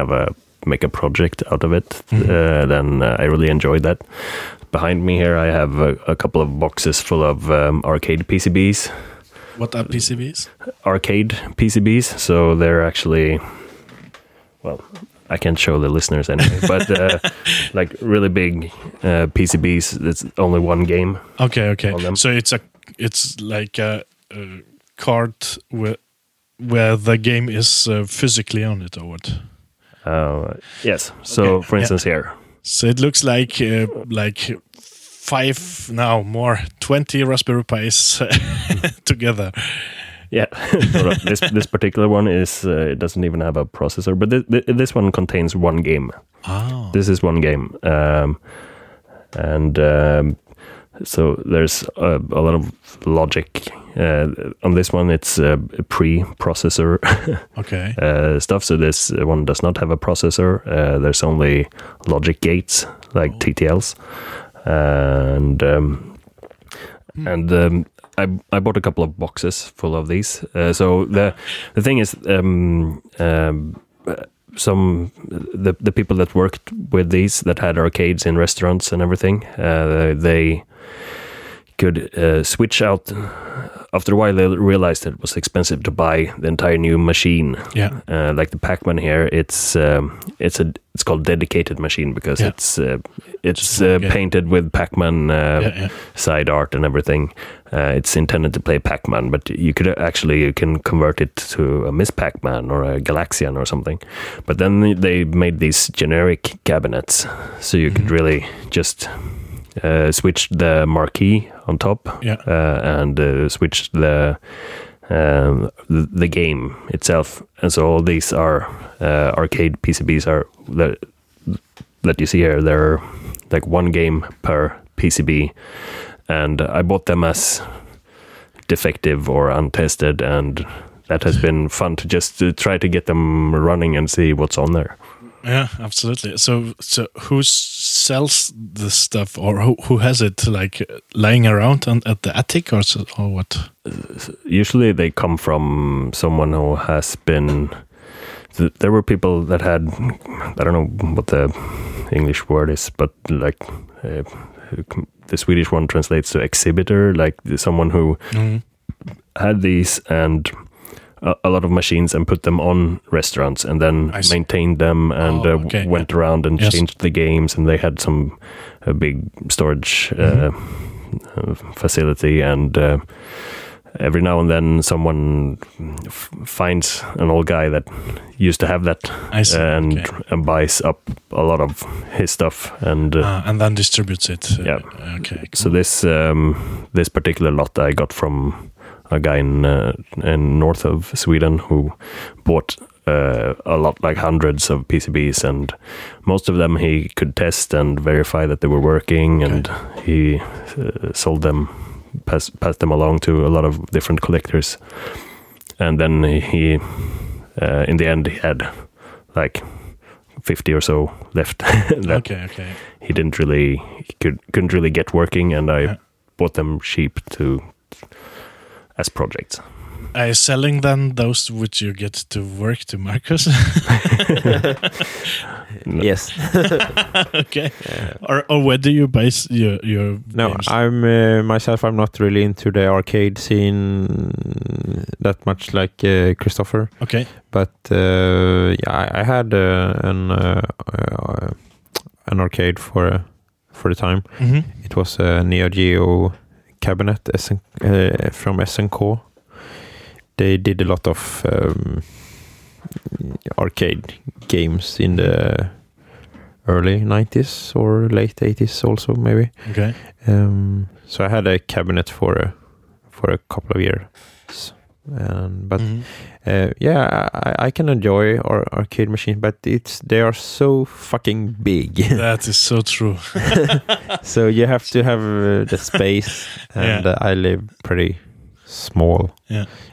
make a project out of it, mm-hmm. then I really enjoy that. Behind me here, I have a couple of boxes full of arcade PCBs. What are PCBs? Arcade PCBs. So they're actually, well, I can't show the listeners anyway, but like really big PCBs. That's only one game. Okay. On them. So it's like a card where the game is physically on it, or what? Yes. So okay. For instance, here. So it looks like 20 Raspberry Pis together. Yeah, this particular one is it doesn't even have a processor, but this one contains one game. Oh. This is one game, so there's a lot of logic on this one. It's pre-processor okay. Stuff. So this one does not have a processor. There's only logic gates like TTLs, and I bought a couple of boxes full of these. So the thing is, the people that worked with these, that had arcades in restaurants and everything, they could switch out. After a while, they realized it was expensive to buy the entire new machine. Yeah, like the Pac-Man here, it's called dedicated machine because it's painted with Pac-Man side art and everything. It's intended to play Pac-Man, but you can convert it to a Miss Pac-Man or a Galaxian or something. But then they made these generic cabinets, so you could really just switch the marquee on top and switch the game itself. And so all these are arcade PCBs are that you see here. They're like one game per PCB, and I bought them as defective or untested, and that has been fun to just to try to get them running and see what's on there. Yeah, absolutely. So who sells this stuff, or who has it, like lying around at the attic, or what? Usually, they come from someone who has been. There were people that had, I don't know what the English word is, but like the Swedish one translates to exhibitor, like someone who had these and a lot of machines and put them on restaurants and then maintained them and went around and changed the games, and they had a big storage facility, and every now and then someone finds an old guy that used to have that and buys up a lot of his stuff and then distributes it. Cool. So this this particular lot I got from a guy in north of Sweden who bought a lot, like hundreds of PCBs, and most of them he could test and verify that they were working, and he sold them, passed them along to a lot of different collectors, and then he in the end he had like 50 or so left. that he didn't really, couldn't really get working, and I bought them cheap as projects. Are you selling then those which you get to work to Marcus? Yes. Okay. Or where do you base your No, games? I'm myself. I'm not really into the arcade scene that much, like Christopher. Okay. But I had an arcade for the time. Mm-hmm. It was a Neo Geo cabinet from SNK. They did a lot of arcade games in the early 90s or late 80s also, maybe. Okay. So I had a cabinet for a couple of years. I can enjoy our arcade machines, but they are so fucking big. That is so true. So you have to have the space, and I live pretty small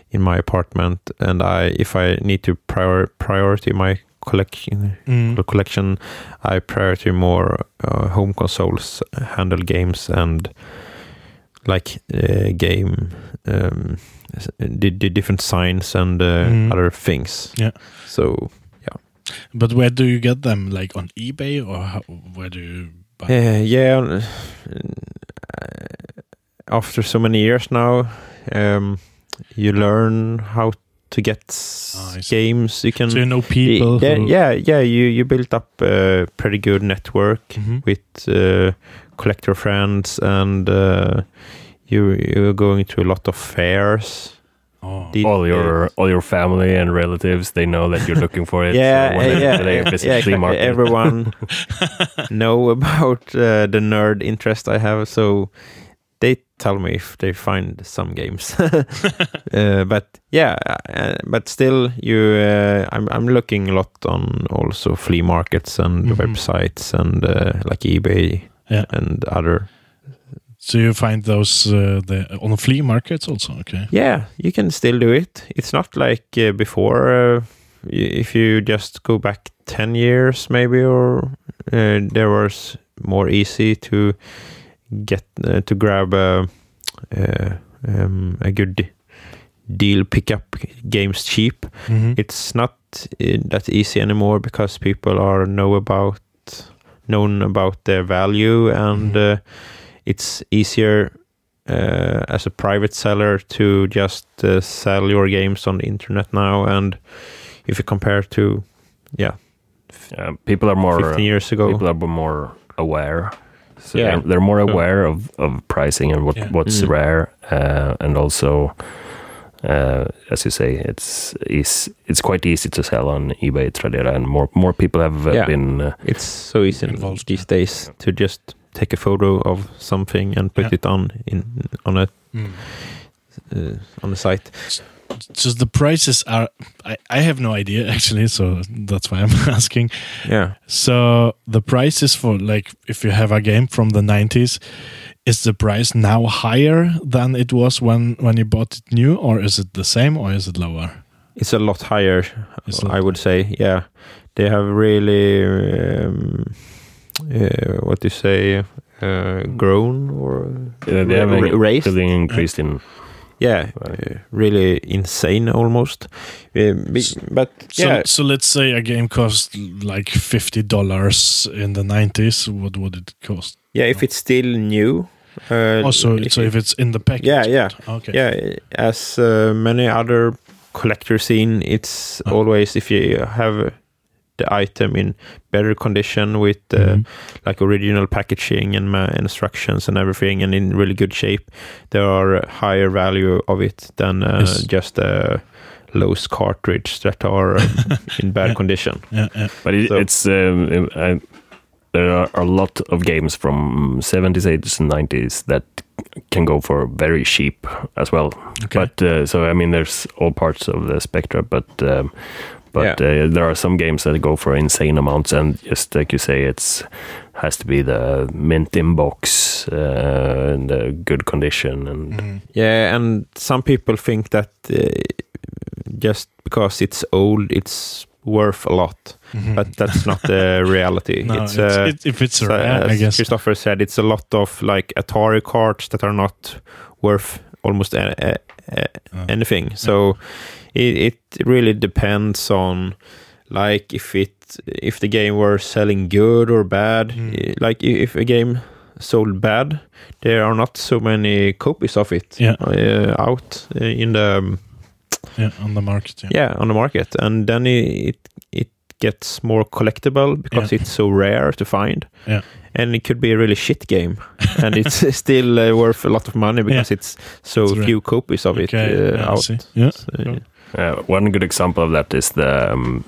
in my apartment, and if I need to priority my collection, I priority more home consoles, handheld games, and like game. The different signs and other things. Yeah. So, yeah. But where do you get them? Like on eBay, or where do you buy them? Yeah. After so many years now, you learn how to get games. You can. So you know people. You built up a pretty good network with collector friends and. You're going to a lot of fairs. Oh. All your family and relatives, they know that you're looking for it. Exactly. Everyone know about the nerd interest I have, so they tell me if they find some games. But still, I'm looking a lot on also flea markets and websites and like eBay and other. So you find those on the flea markets also, okay? Yeah, you can still do it. It's not like before. If you just go back 10 years maybe, or there was more easy to get to grab a good deal, pick up games cheap. Mm-hmm. It's not that easy anymore because people are known about their value, and. It's easier as a private seller to just sell your games on the internet now. And if you compare to, people are more 15 years ago. People are more aware. So they're more aware of pricing and what's rare, and also, as you say, it's quite easy to sell on eBay, Tradera, and more people have been. It's so easy involved these days to just. Take a photo of something and put it on the site. So the prices are. I have no idea actually, so that's why I'm asking. Yeah. So the prices for, like, if you have a game from the 90s, is the price now higher than it was when you bought it new, or is it the same, or is it lower? It's a lot higher, I would say. Yeah, they have really. What do you say? Grown or raised? Really increased in. Yeah, really insane almost. So let's say a game cost like $50 in the 90s. What would it cost? Yeah, if it's still new. If it's in the package. Yeah. Okay. Yeah, as many other collector scene, it's always if you have. The item in better condition with like original packaging and instructions and everything, and in really good shape, there are higher value of it than just a loose cartridge that are in bad condition. Yeah. But there are a lot of games from 70s, 80s, and 90s that can go for very cheap as well. Okay. But there's all parts of the spectrum, but. There are some games that go for insane amounts, and just like you say, it has to be the mint in box and the good condition. And and some people think that just because it's old, it's worth a lot, but that's not the reality. No, if it's rare, I guess. Christopher said, it's a lot of like Atari cards that are not worth almost anything. So it really depends on like if the game were selling good or bad. Like if a game sold bad, there are not so many copies of it out in the on the market. On the market, and then it gets more collectible because it's so rare to find. Yeah. And it could be a really shit game, and it's still worth a lot of money because it's so few copies of it out. Yeah. So, one good example of that is the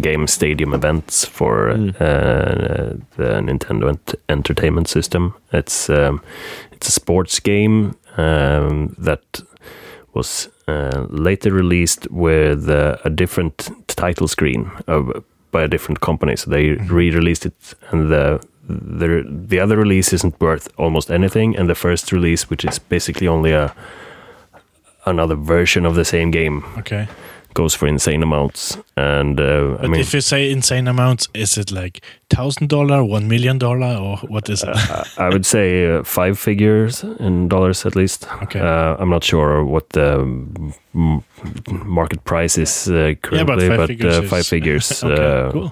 game stadium events for the Nintendo Entertainment System. It's a sports game that was later released with a different title screen by a different company. So they re-released it, and the other release isn't worth almost anything, and the first release, which is basically only another version of the same game, goes for insane amounts. And but I mean, if you say insane amounts, is it like $1,000, $1 million, or what is it? I would say 5 figures in dollars at least. I'm not sure what the market price is currently, but 5 figures. Cool.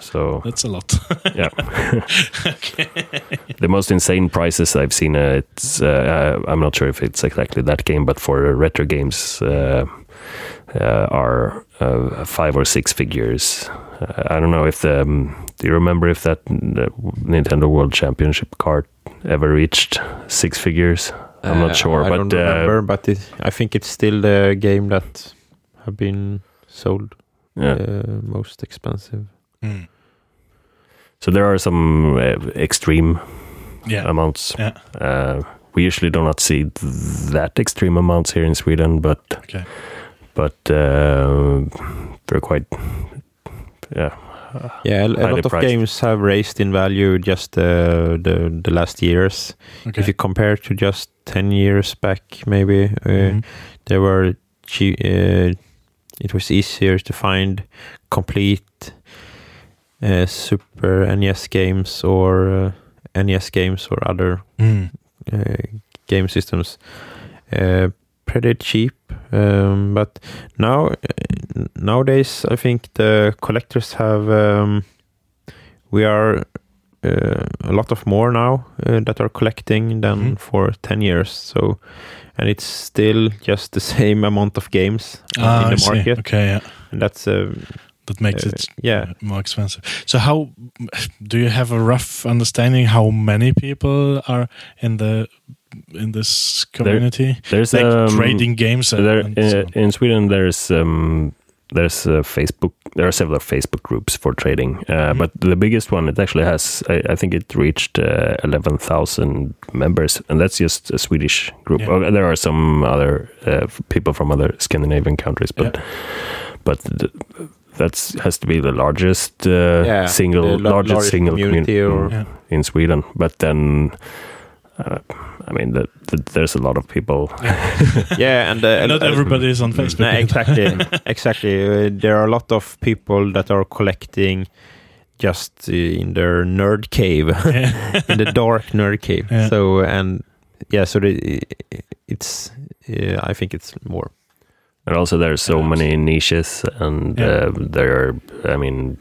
So that's a lot. The most insane prices I've seen. It's I'm not sure if it's exactly that game, but for retro games are 5 or 6 figures. I don't know if the. Do you remember if that Nintendo World Championship card ever reached 6 figures? I'm not sure. I don't remember, but I think it's still the game that have been sold most expensive. So there are some extreme amounts. We usually do not see that extreme amounts here in Sweden, but they're quite a lot of games have raised in value just the last years. If you compare to just 10 years back, maybe there were it was easier to find complete Super NES games or NES games or other game systems pretty cheap, but nowadays I think the collectors have we are a lot of more now that are collecting than for 10 years. So, and it's still just the same amount of games in the market. And that's that makes it more expensive. So how do you have a rough understanding how many people are in this community? There's like trading games. In Sweden, there's Facebook. There are several Facebook groups for trading, but the biggest one, it actually has. I think it reached 11,000 members, and that's just a Swedish group. Yeah. There are some other people from other Scandinavian countries, but. That has to be the largest single community in Sweden. But then, I mean, there's a lot of people. And not everybody is on Facebook. No, exactly. There are a lot of people that are collecting just in their nerd cave, in the dark nerd cave. Yeah. So it's. I think it's more. And also, there are so many niches, and there are, I mean,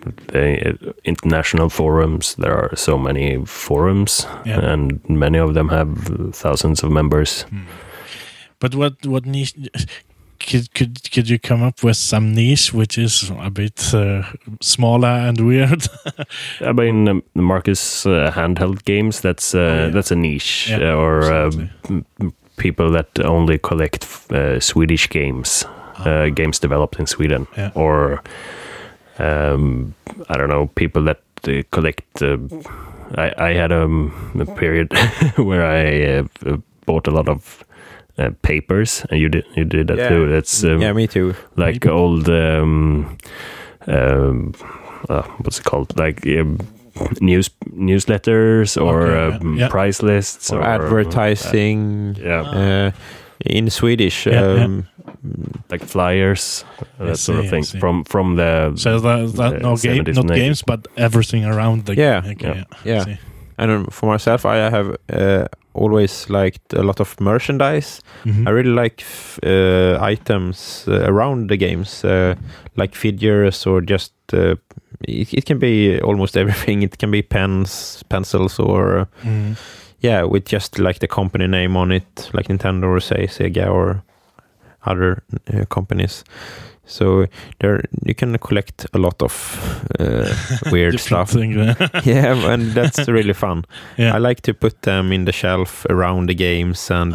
international forums. There are so many forums, and many of them have thousands of members. But what niche? Could you come up with some niche which is a bit smaller and weird? I mean, Marcus handheld games. That's that's a niche, or. People that only collect Swedish games, games developed in Sweden, or I don't know, people that collect. I had a period where I bought a lot of papers, and you did that too. That's me too. Like old what's it called? Like. Newsletters or price lists or advertising in Swedish, like flyers, that sort of thing from the. So that no game, not games, but everything around the game. I don't. For myself, I have always liked a lot of merchandise. Mm-hmm. I really like items around the games, like figures or just it can be almost everything. It can be pens, pencils, or with just like the company name on it, like Nintendo or say Sega or other companies. So there you can collect a lot of weird stuff. Yeah, and that's really fun. Yeah. I like to put them in the shelf around the games, and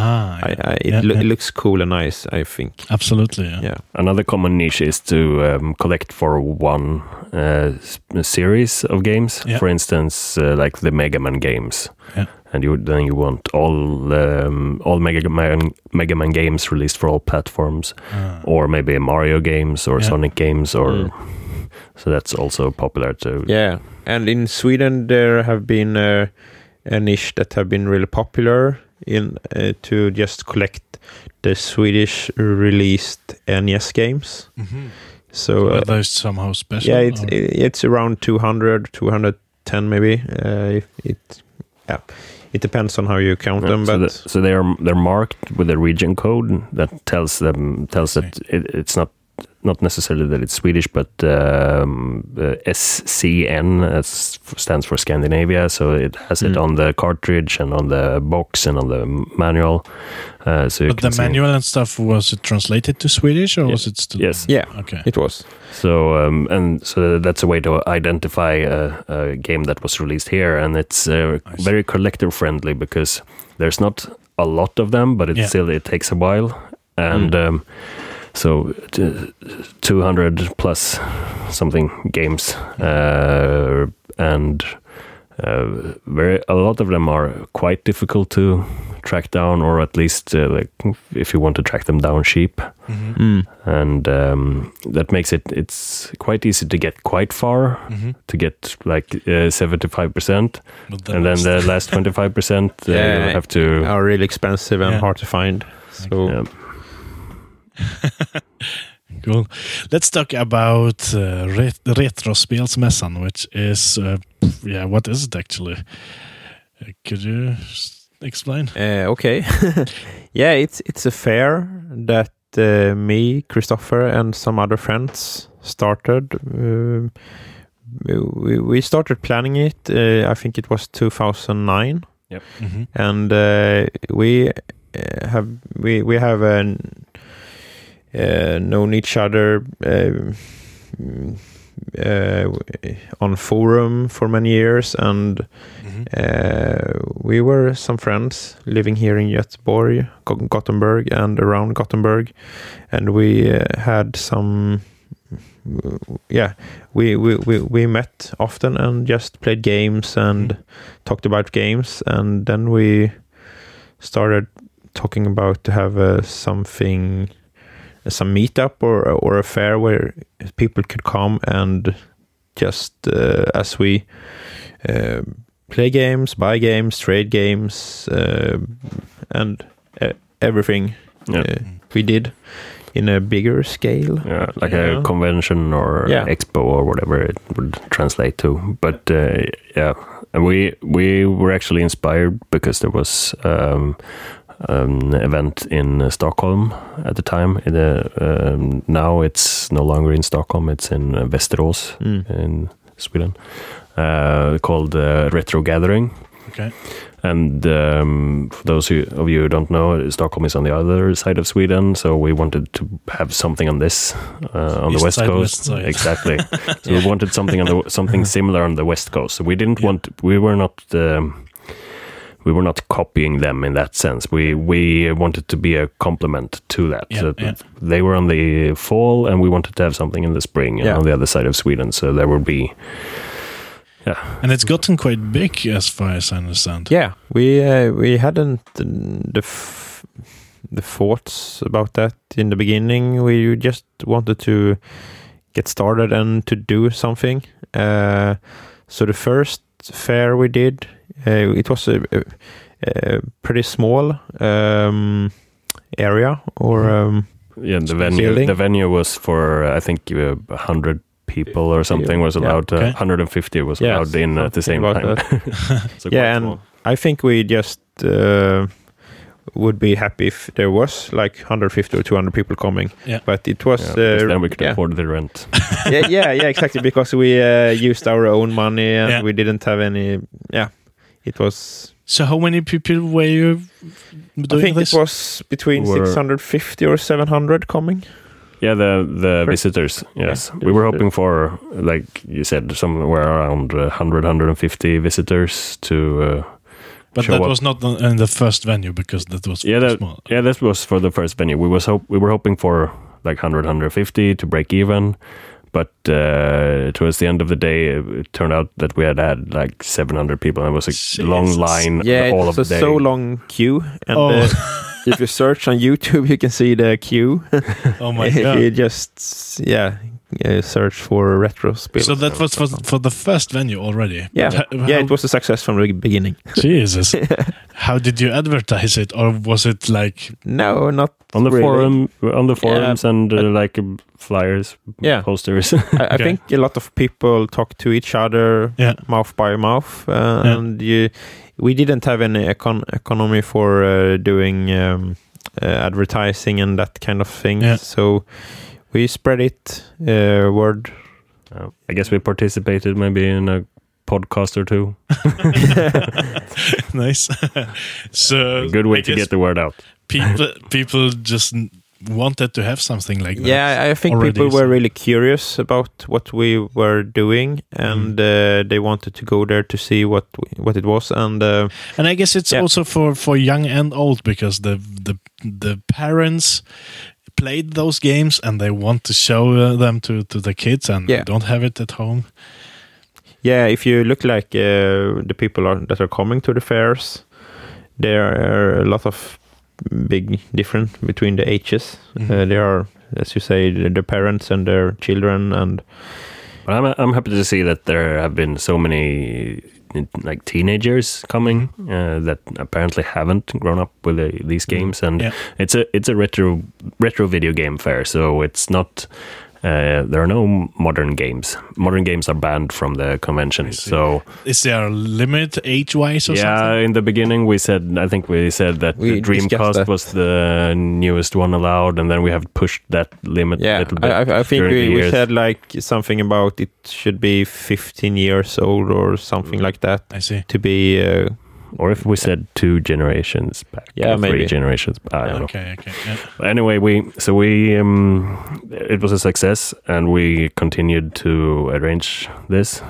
it looks cool and nice, I think. Absolutely. Yeah. Another common niche is to collect for one series of games. Yeah. For instance, like the Mega Man games. Yeah. And you want all Mega Man games released for all platforms, or maybe Mario games or Sonic games, or so that's also popular too. Yeah, and in Sweden there have been a niche that have been really popular in to just collect the Swedish released NES games. Mm-hmm. So are those somehow special? Yeah, it's around 200, 210 maybe. It depends on how you count them, but so they're marked with a region code that tells that it's not necessarily that it's Swedish, but SCN stands for Scandinavia, so it has it on the cartridge and on the box and on the manual. Manual and stuff, was it translated to Swedish, or was it still? Yes. Yeah. Okay. It was. So and so that's a way to identify a game that was released here, and it's very collector friendly because there's not a lot of them, but it still takes a while, and. So 200 plus something games, and a lot of them are quite difficult to track down, or at least like if you want to track them down cheap, and that makes it's quite easy to get quite far, to get like 75%, and then the last 25% you have to are really expensive and hard to find. So. Yeah. Cool. Let's talk about Retrospelsmässan, which is what is it actually? Could you explain? Okay. It's a fair that me, Christopher, and some other friends started. We started planning it. I think it was 2009. Yep. Mm-hmm. And we have an. Known each other on forum for many years, and we were some friends living here in Göteborg, Gothenburg, and around Gothenburg, and we had some. We met often and just played games and talked about games, and then we started talking about to have something. Some meetup or a fair where people could come and just as we play games, buy games, trade games, and everything we did in a bigger scale, a convention or expo or whatever it would translate to. But and we were actually inspired because there was. Event in Stockholm at the time. Now it's no longer in Stockholm; it's in Västerås in Sweden, called Retro Gathering. Okay. And for those of you who don't know, Stockholm is on the other side of Sweden, so we wanted to have something on this on East the west side, coast. West side. Exactly. So we wanted something similar on the west coast. So we didn't want. We were not copying them in that sense. We wanted to be a complement to that. Yeah, so they were on the fall, and we wanted to have something in the spring on the other side of Sweden. So there would be, And it's gotten quite big, as far as I understand. Yeah, we hadn't the thoughts about that in the beginning. We just wanted to get started and to do something. So the first fair we did. It was a pretty small area, or the venue was for I think 100 people or something was allowed. 150 was allowed in at the same time. So yeah, and small. I think we just would be happy if there was like 150 or 200 people coming. Yeah. But it was... because then we could afford the rent. Exactly. Because we used our own money and we didn't have any... Yeah, it was... So how many people were you doing? I think this? It was between 650 or 700 coming. Yeah, the visitors, yes. Yeah, we were hoping for, like you said, somewhere around 100, 150 visitors to But that was not in the first venue, because that was small. Yeah, that was for the first venue. We were hoping for like 100, 150 to break even. But towards the end of the day, it turned out that we had like 700 people, and it was a long line all of the day. Yeah, it's a so long queue. And if you search on YouTube, you can see the queue. Oh my God. If you just, search for Retrospelsmässan. So that was for the first venue already? Yeah, it was a success from the beginning. Jesus. How did you advertise it? Or was it like... No, not on the really. forums and like flyers, posters. I think a lot of people talk to each other mouth by mouth, and we didn't have any economy for doing advertising and that kind of thing. Yeah. So we spread it word. I guess we participated maybe in a podcast or two. Nice. So good way to get the word out. People just wanted to have something like that. Yeah, I think people were really curious about what we were doing, and they wanted to go there to see what it was. And I guess it's also for young and old, because the parents played those games and they want to show them to the kids, and they don't have it at home. Yeah, if you look like the people that are coming to the fairs, there are a lot of big difference between the ages. They are, as you say, the parents and their children. But I'm happy to see that there have been so many like teenagers coming that apparently haven't grown up with these games. And it's a retro video game fair, so it's not. There are no modern games. Modern games are banned from the convention. So, is there a limit age-wise or something? Yeah, in the beginning we said that the Dreamcast was the newest one allowed, and then we have pushed that limit a little bit. I think we said like something about it should be 15 years old or something like that. I see. To be... or if we said 2 generations back, maybe 3 generations back, I don't know. Okay. Yeah. Anyway, it was a success, and we continued to arrange this.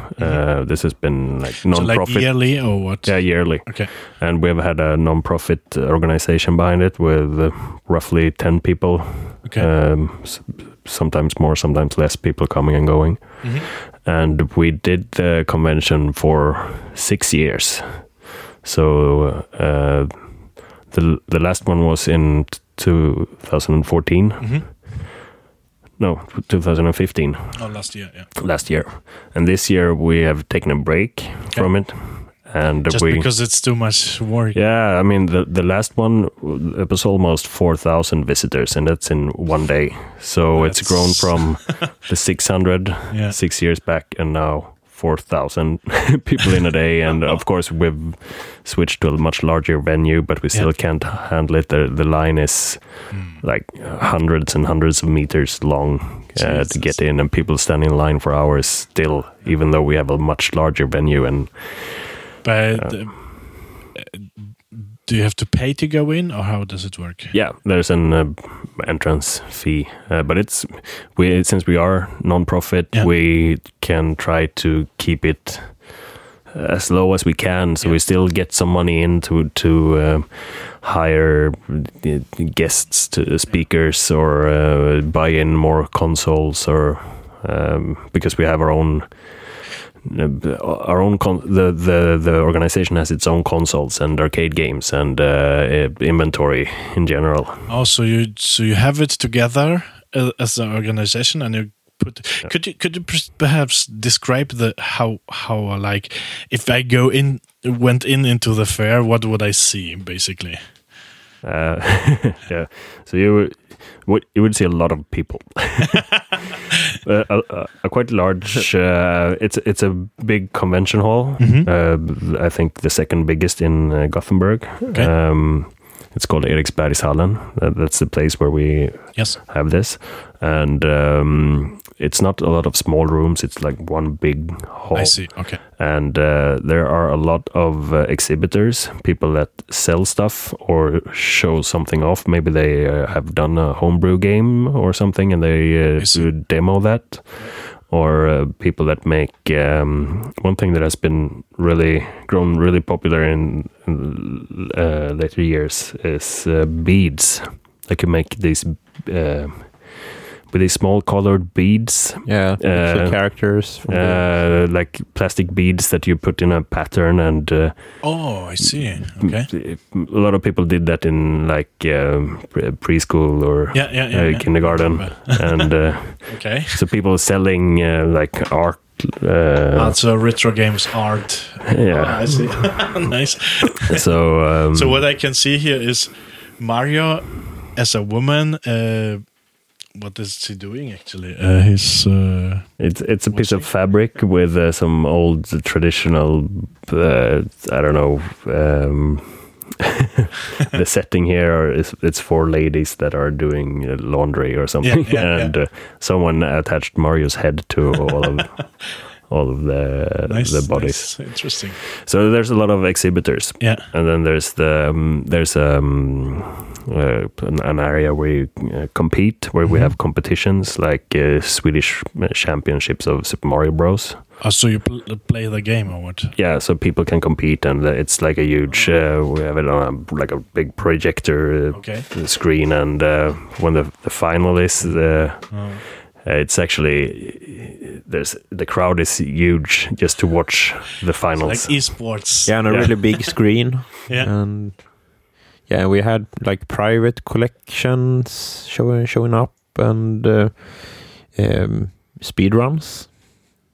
This has been like non-profit. So like yearly or what? Yeah, yearly. Okay. And we've had a non-profit organization behind it with roughly 10 people. Okay. Sometimes more, sometimes less people coming and going. Mm-hmm. And we did the convention for 6 years. So the last one was in 2014. Mm-hmm. No, 2015. Oh, last year. Yeah. Last year, and this year we have taken a break from it, and just because it's too much work. Yeah, I mean the last one it was almost 4,000 visitors, and that's in one day. So it's grown from the 600 6 years back, and now 4,000 people in a day, and of course we've switched to a much larger venue, but we still can't handle it. The line is like hundreds and hundreds of meters long to get in, and people stand in line for hours still, even though we have a much larger venue. And but do you have to pay to go in, or how does it work? Yeah, there's an entrance fee, but since we are non-profit, we can try to keep it as low as we can, so we still get some money in to hire guests, to speakers, or buy in more consoles, or because we have our own. The organization has its own consoles and arcade games and inventory in general. Oh, so you have it together as an organization, and you put. Yeah. Could you perhaps describe the how like if I went into the fair, what would I see basically? So you would see a lot of people. a quite large. It's a big convention hall. Mm-hmm. I think the second biggest in Gothenburg. Okay. It's called Eriksbergshallen. That's the place where we have this, and it's not a lot of small rooms. It's like one big hall. I see. Okay. And there are a lot of exhibitors, people that sell stuff or show something off. Maybe they have done a homebrew game or something, and they demo that. Or people that make one thing that has been grown really popular in later years is beads. They can make these with these small colored beads, characters, like plastic beads that you put in a pattern. And I see. Okay, a lot of people did that in like preschool or kindergarten, and okay. So people selling like art. So retro games art. Yeah, I see. Nice. So, so what I can see here is Mario as a woman. What is he doing actually? It's a piece of fabric with some old traditional. I don't know. The setting here is it's four ladies that are doing laundry or something, someone attached Mario's head to all of the the bodies. Nice. Interesting. So there's a lot of exhibitors. Yeah, and then there's the an area where you compete, where we have competitions like Swedish championships of Super Mario Bros. Oh, so you play the game or what? Yeah, so people can compete, and it's like a huge. We have it on a big projector screen, and when the final is. It's actually the crowd is huge just to watch the finals. It's like esports, on a really big screen. And we had like private collections showing up and speed runs.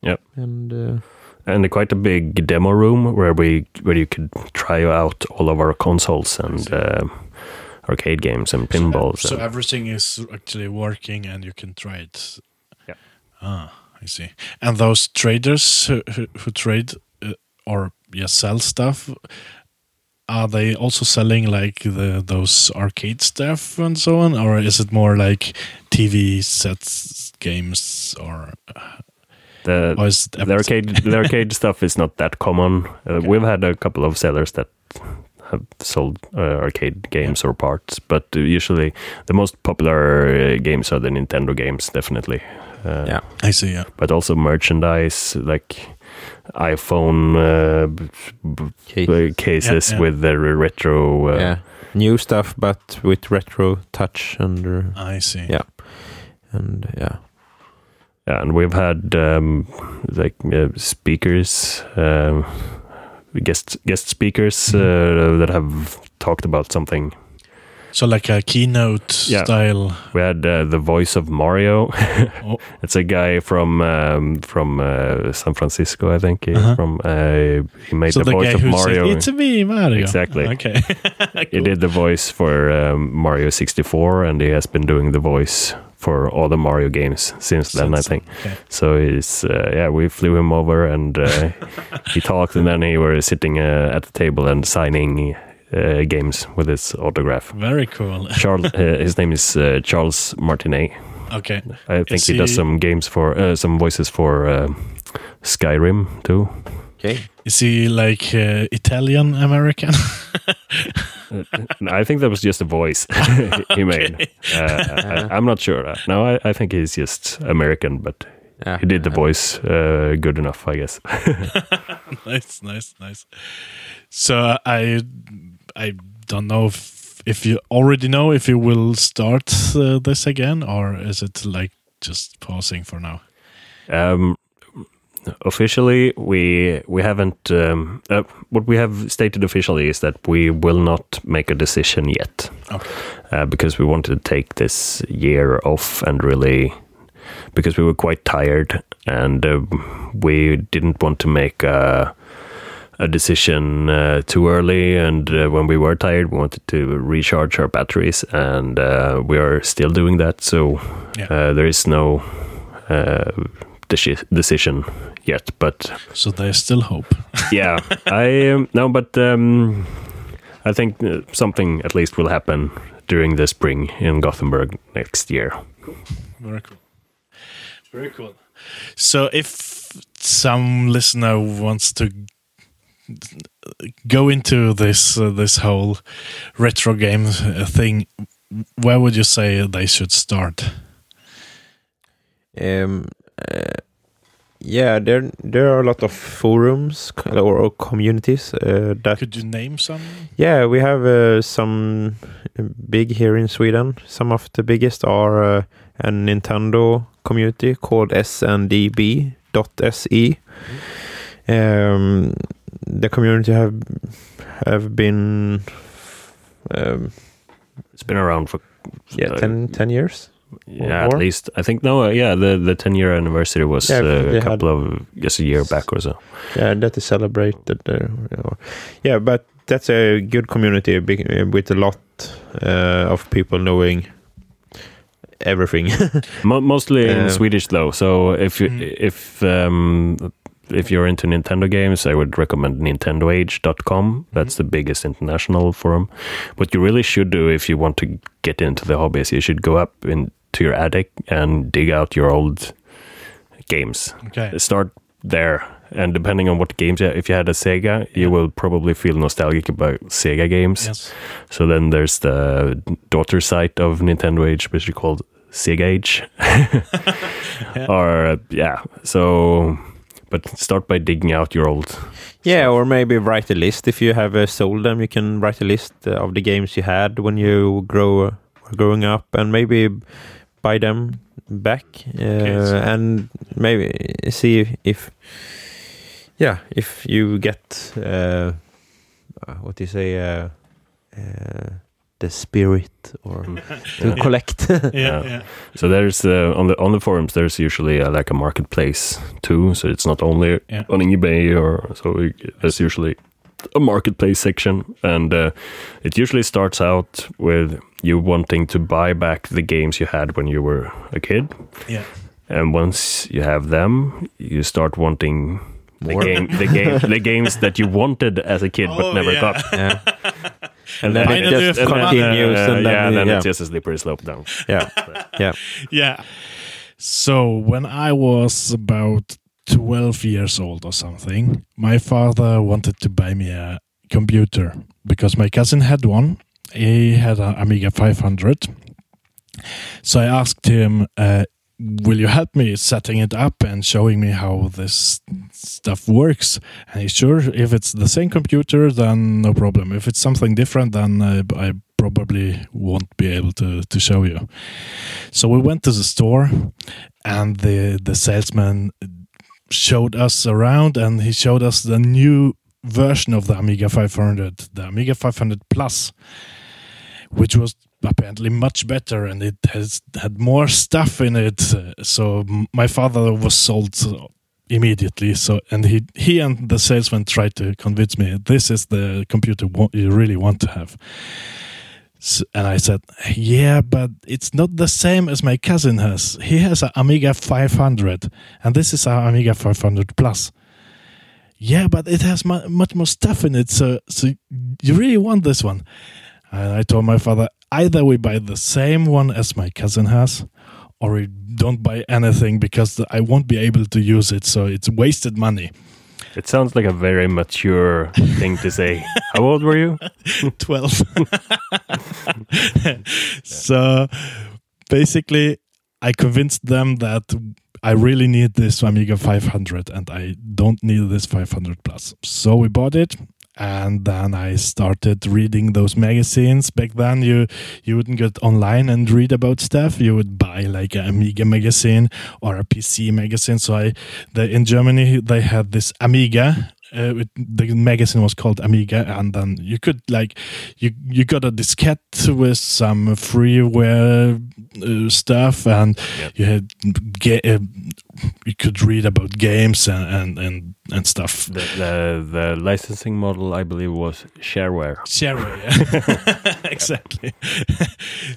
Yep, and quite a big demo room where you could try out all of our consoles and. Arcade games and pinballs. So everything is actually working, and you can try it. Yeah. Ah, I see. And those traders who trade or sell stuff, are they also selling like those arcade stuff and so on, or is it more like TV sets, games, or? The arcade stuff is not that common. We've had a couple of sellers that. Have sold arcade games or parts, but usually the most popular games are the Nintendo games, definitely. I see. Yeah, but also merchandise like iPhone cases with the retro new stuff, but with retro touch under. I see. Yeah, and yeah. Yeah, and we've had speakers. Guest speakers that have talked about something. So like a keynote style. We had the voice of Mario. It's a guy from San Francisco, I think. He made the voice of Mario. Said, it's me, Mario. Exactly. Okay. Cool. He did the voice for Mario 64, and he has been doing the voice for all the Mario games since then, I think. Okay. So it's we flew him over, and he talked, and then he was sitting at the table and signing games with his autograph. Very cool. Charles, his name is Charles Martinet. Okay. I think he does some games for some voices for Skyrim too. Okay. Is he like Italian American? I think that was just a voice he made. I'm not sure. No, I think he's just American, but he did the voice good enough, I guess. Nice. So I don't know if you already know if you will start this again, or is it like just pausing for now? Officially, we haven't. What we have stated officially is that we will not make a decision yet, because we wanted to take this year off and really, because we were quite tired, and we didn't want to make a decision too early. And when we were tired, we wanted to recharge our batteries, and we are still doing that. So there is no. decision yet, but so there's still hope. Yeah, I think something at least will happen during the spring in Gothenburg next year. Cool. Very cool. Very cool. So if some listener wants to go into this whole retro game thing, where would you say they should start? There are a lot of forums or communities. Could you name some? Yeah, we have some big here in Sweden. Some of the biggest are a Nintendo community called sndb.se. Mm-hmm. The community have been... it's been around for... 10 years? Yeah, at least. I think, the 10-year anniversary was a year back or so. Yeah, that is celebrated. But that's a good community with a lot of people knowing everything. Mostly in Swedish, though. So if you're into Nintendo games, I would recommend nintendoage.com. That's the biggest international forum. What you really should do if you want to get into the hobby is you should go up into your attic and dig out your old games. Okay. Start there. And depending on what games, if you had a Sega, you will probably feel nostalgic about Sega games. Yes. So then there's the daughter site of Nintendo Age, which is called Sega Age. But start by digging out your old... Yeah, stuff. Or maybe write a list. If you have sold them, you can write a list of the games you had when you were growing up, and maybe buy them back and maybe see if you get the spirit or to collect. So there's on the forums there's usually like a marketplace too, so it's not only on eBay or so, there's usually a marketplace section, and it usually starts out with you wanting to buy back the games you had when you were a kid. Yeah. And once you have them, you start wanting the games that you wanted as a kid but never got. Yeah. And then it just continues. And then it's just a slippery slope down. Yeah. Yeah. Yeah. So when I was about 12 years old or something, my father wanted to buy me a computer because my cousin had one. He had an Amiga 500. So I asked him, will you help me setting it up and showing me how this stuff works? And he's sure, if it's the same computer, then no problem. If it's something different, then I probably won't be able to show you. So we went to the store, and the salesman showed us around, and he showed us the new version of the Amiga 500, the Amiga 500 Plus, which was apparently much better, and it had more stuff in it. So my father was sold immediately. So, and he and the salesman tried to convince me this is the computer you really want to have. So, and I said, yeah, but it's not the same as my cousin has. He has an Amiga 500, and this is our Amiga 500 Plus. Yeah, but it has much more stuff in it, so you really want this one. And I told my father, either we buy the same one as my cousin has, or we don't buy anything because I won't be able to use it, so it's wasted money. It sounds like a very mature thing to say. How old were you? 12. So basically, I convinced them that I really need this Amiga 500 and I don't need this 500 Plus. So we bought it. And then I started reading those magazines. Back then, you wouldn't get online and read about stuff. You would buy like an Amiga magazine or a PC magazine. So in Germany, they had this Amiga. The magazine was called Amiga, and then you could you got a diskette with some freeware stuff, and you could read about games and and stuff. The licensing model, I believe, was shareware. Shareware, yeah. Exactly.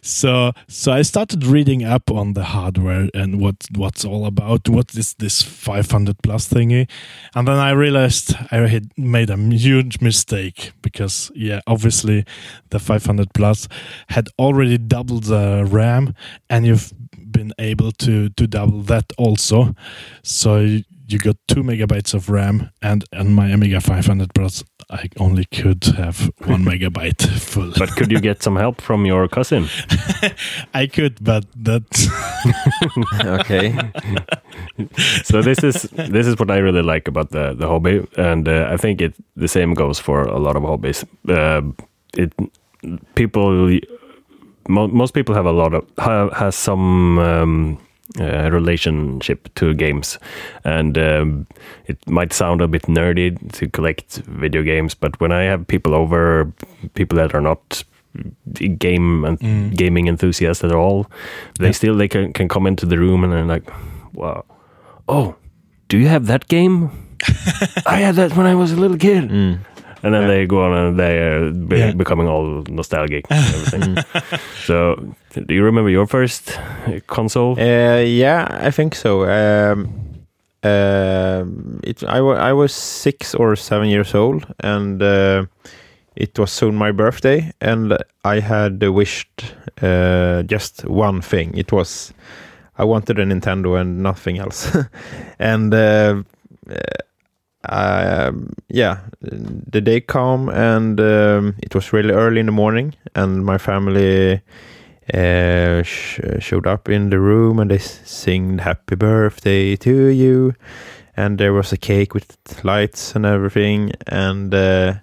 So I started reading up on the hardware and what's all about. What is this 500 plus thingy? And then I realized I had made a huge mistake because, yeah, obviously the 500 plus had already doubled the RAM, and you've been able to double that also. So you got 2 megabytes of RAM, and on my Amiga 500 Plus, I only could have 1 megabyte full. But could you get some help from your cousin? I could, but that. Okay. So this is what I really like about the hobby, and I think the same goes for a lot of hobbies. Most people have has some relationship to games, and it might sound a bit nerdy to collect video games, but when I have people that are not gaming enthusiasts at all, they can come into the room and they're like, wow, oh, do you have that game? I had that when I was a little kid. And then they go on and they're becoming all nostalgic and everything. So, do you remember your first console? Yeah, I think so. I was 6 or 7 years old, and it was soon my birthday, and I had wished just one thing. It was, I wanted a Nintendo and nothing else. And... the day came, and it was really early in the morning, and my family showed up in the room, and they sang happy birthday to you, and there was a cake with lights and everything, and a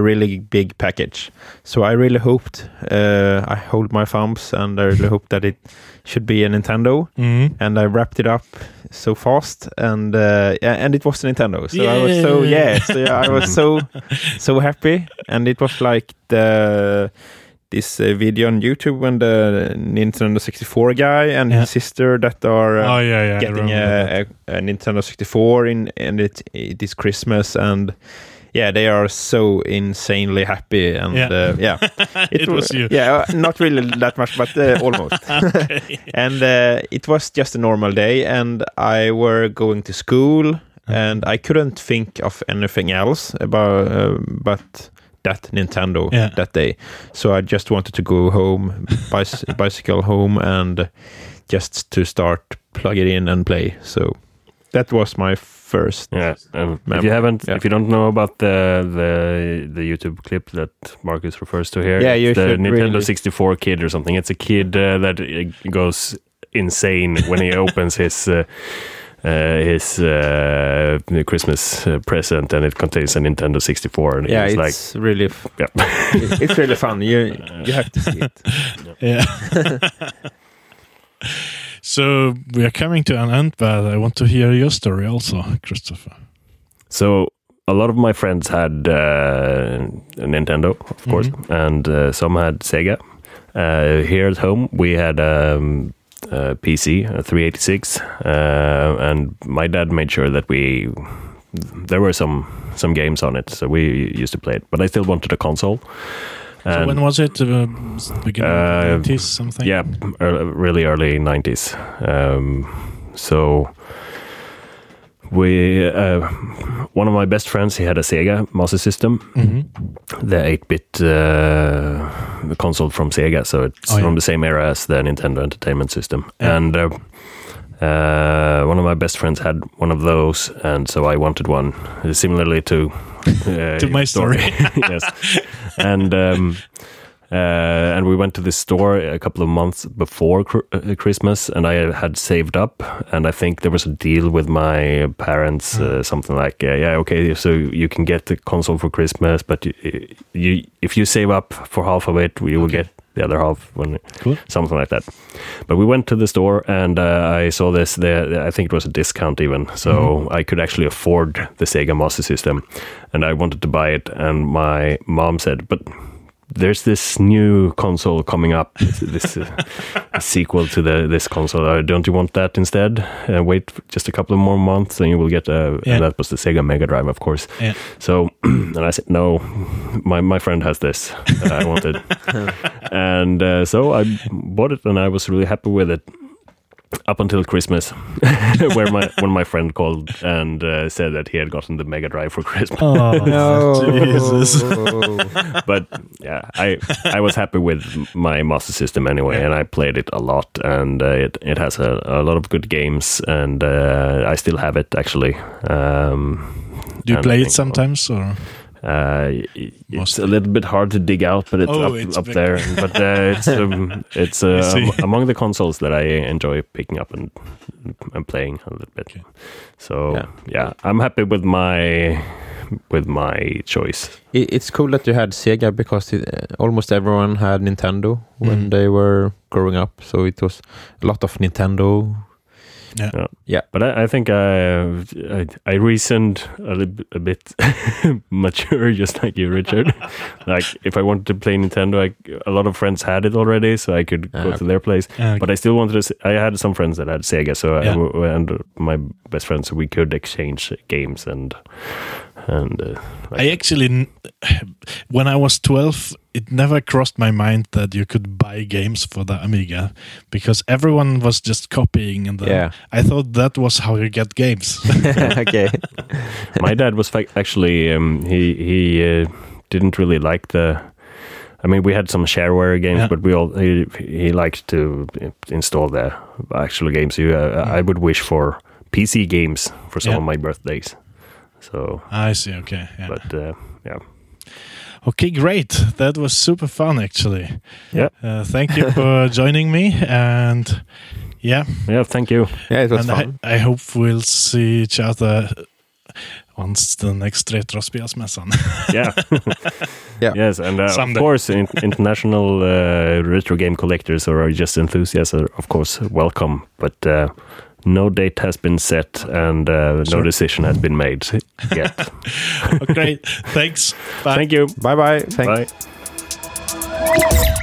really big package. So I really hoped, I hold my thumbs, and I really hoped that it should be a Nintendo. Mm-hmm. And I wrapped it up so fast, and it was a Nintendo. So I was so happy, and it was like this video on YouTube when the Nintendo 64 guy and his sister that are getting a Nintendo 64 and it is Christmas, and yeah, they are so insanely happy, and it was you. Yeah, not really that much, but almost. And it was just a normal day, and I were going to school, and I couldn't think of anything else about but that Nintendo that day. So I just wanted to go home, bicycle home, and just to start plug it in and play. So that was my first. Yeah. If you don't know about the YouTube clip that Marcus refers to here, it's the Nintendo 64 kid or something. It's a kid that goes insane when he opens his Christmas present, and it contains a Nintendo 64. And yeah, it's like, really. It's really fun. You have to see it. So we are coming to an end, but I want to hear your story also, Christopher. So a lot of my friends had a Nintendo, of course, and some had Sega. Here at home, we had a PC, a 386, and my dad made sure that there were some games on it, so we used to play it. But I still wanted a console. So when was it? Beginning of the 90s, something? Yeah, really early 90s. So one of my best friends, he had a Sega Master System, the 8-bit console from Sega. So it's from the same era as the Nintendo Entertainment System. Yeah. And one of my best friends had one of those, and so I wanted one. Similarly to my story. Yes. And we went to the store a couple of months before Christmas, and I had saved up, and I think there was a deal with my parents, something like, so you can get the console for Christmas, but if you save up for half of it, we will get the other half, something like that. But we went to the store, and I saw this there. I think it was a discount even, so I could actually afford the Sega Master System, and I wanted to buy it, and my mom said, but there's this new console coming up, this sequel to this console. Don't you want that instead? Wait just a couple of more months and you will get a... Yeah. That was the Sega Mega Drive, of course. Yeah. So, and I said, no, my friend has this that I wanted. And so I bought it and I was really happy with it. Up until Christmas, when my friend called and said that he had gotten the Mega Drive for Christmas. Oh, no. Jesus. But yeah, I was happy with my Master System anyway, and I played it a lot, and it has a lot of good games, and I still have it actually. Do you play it sometimes, or? It's a little bit hard to dig out, but it's up there. But it's among the consoles that I enjoy picking up and playing a little bit. Okay. So yeah, I'm happy with my choice. It's cool that you had Sega, because almost everyone had Nintendo when they were growing up. So it was a lot of Nintendo. Yeah. But I think I reasoned a bit mature, just like you, Richard. Like, if I wanted to play Nintendo, a lot of friends had it already, so I could go to their place. But I still wanted to. I had some friends that had Sega, so and my best friends, so we could exchange games and. I actually, when I was 12. It never crossed my mind that you could buy games for the Amiga, because everyone was just copying. And I thought that was how you get games. Okay. My dad was actually, he didn't really like we had some shareware games, but he liked to install the actual games. I would wish for PC games for some of my birthdays. So I see. Okay. Yeah. But yeah. Okay, great. That was super fun, actually. Yeah. Thank you for joining me, and thank you. Yeah, it was fun. I hope we'll see each other on the next Retrospelsmässan. Yeah. Yes, and of course, international retro game collectors or just enthusiasts are, of course, welcome. But no date has been set, and no decision has been made yet. Okay, thanks. Bye. Thank you. Bye-bye. Thanks. Bye.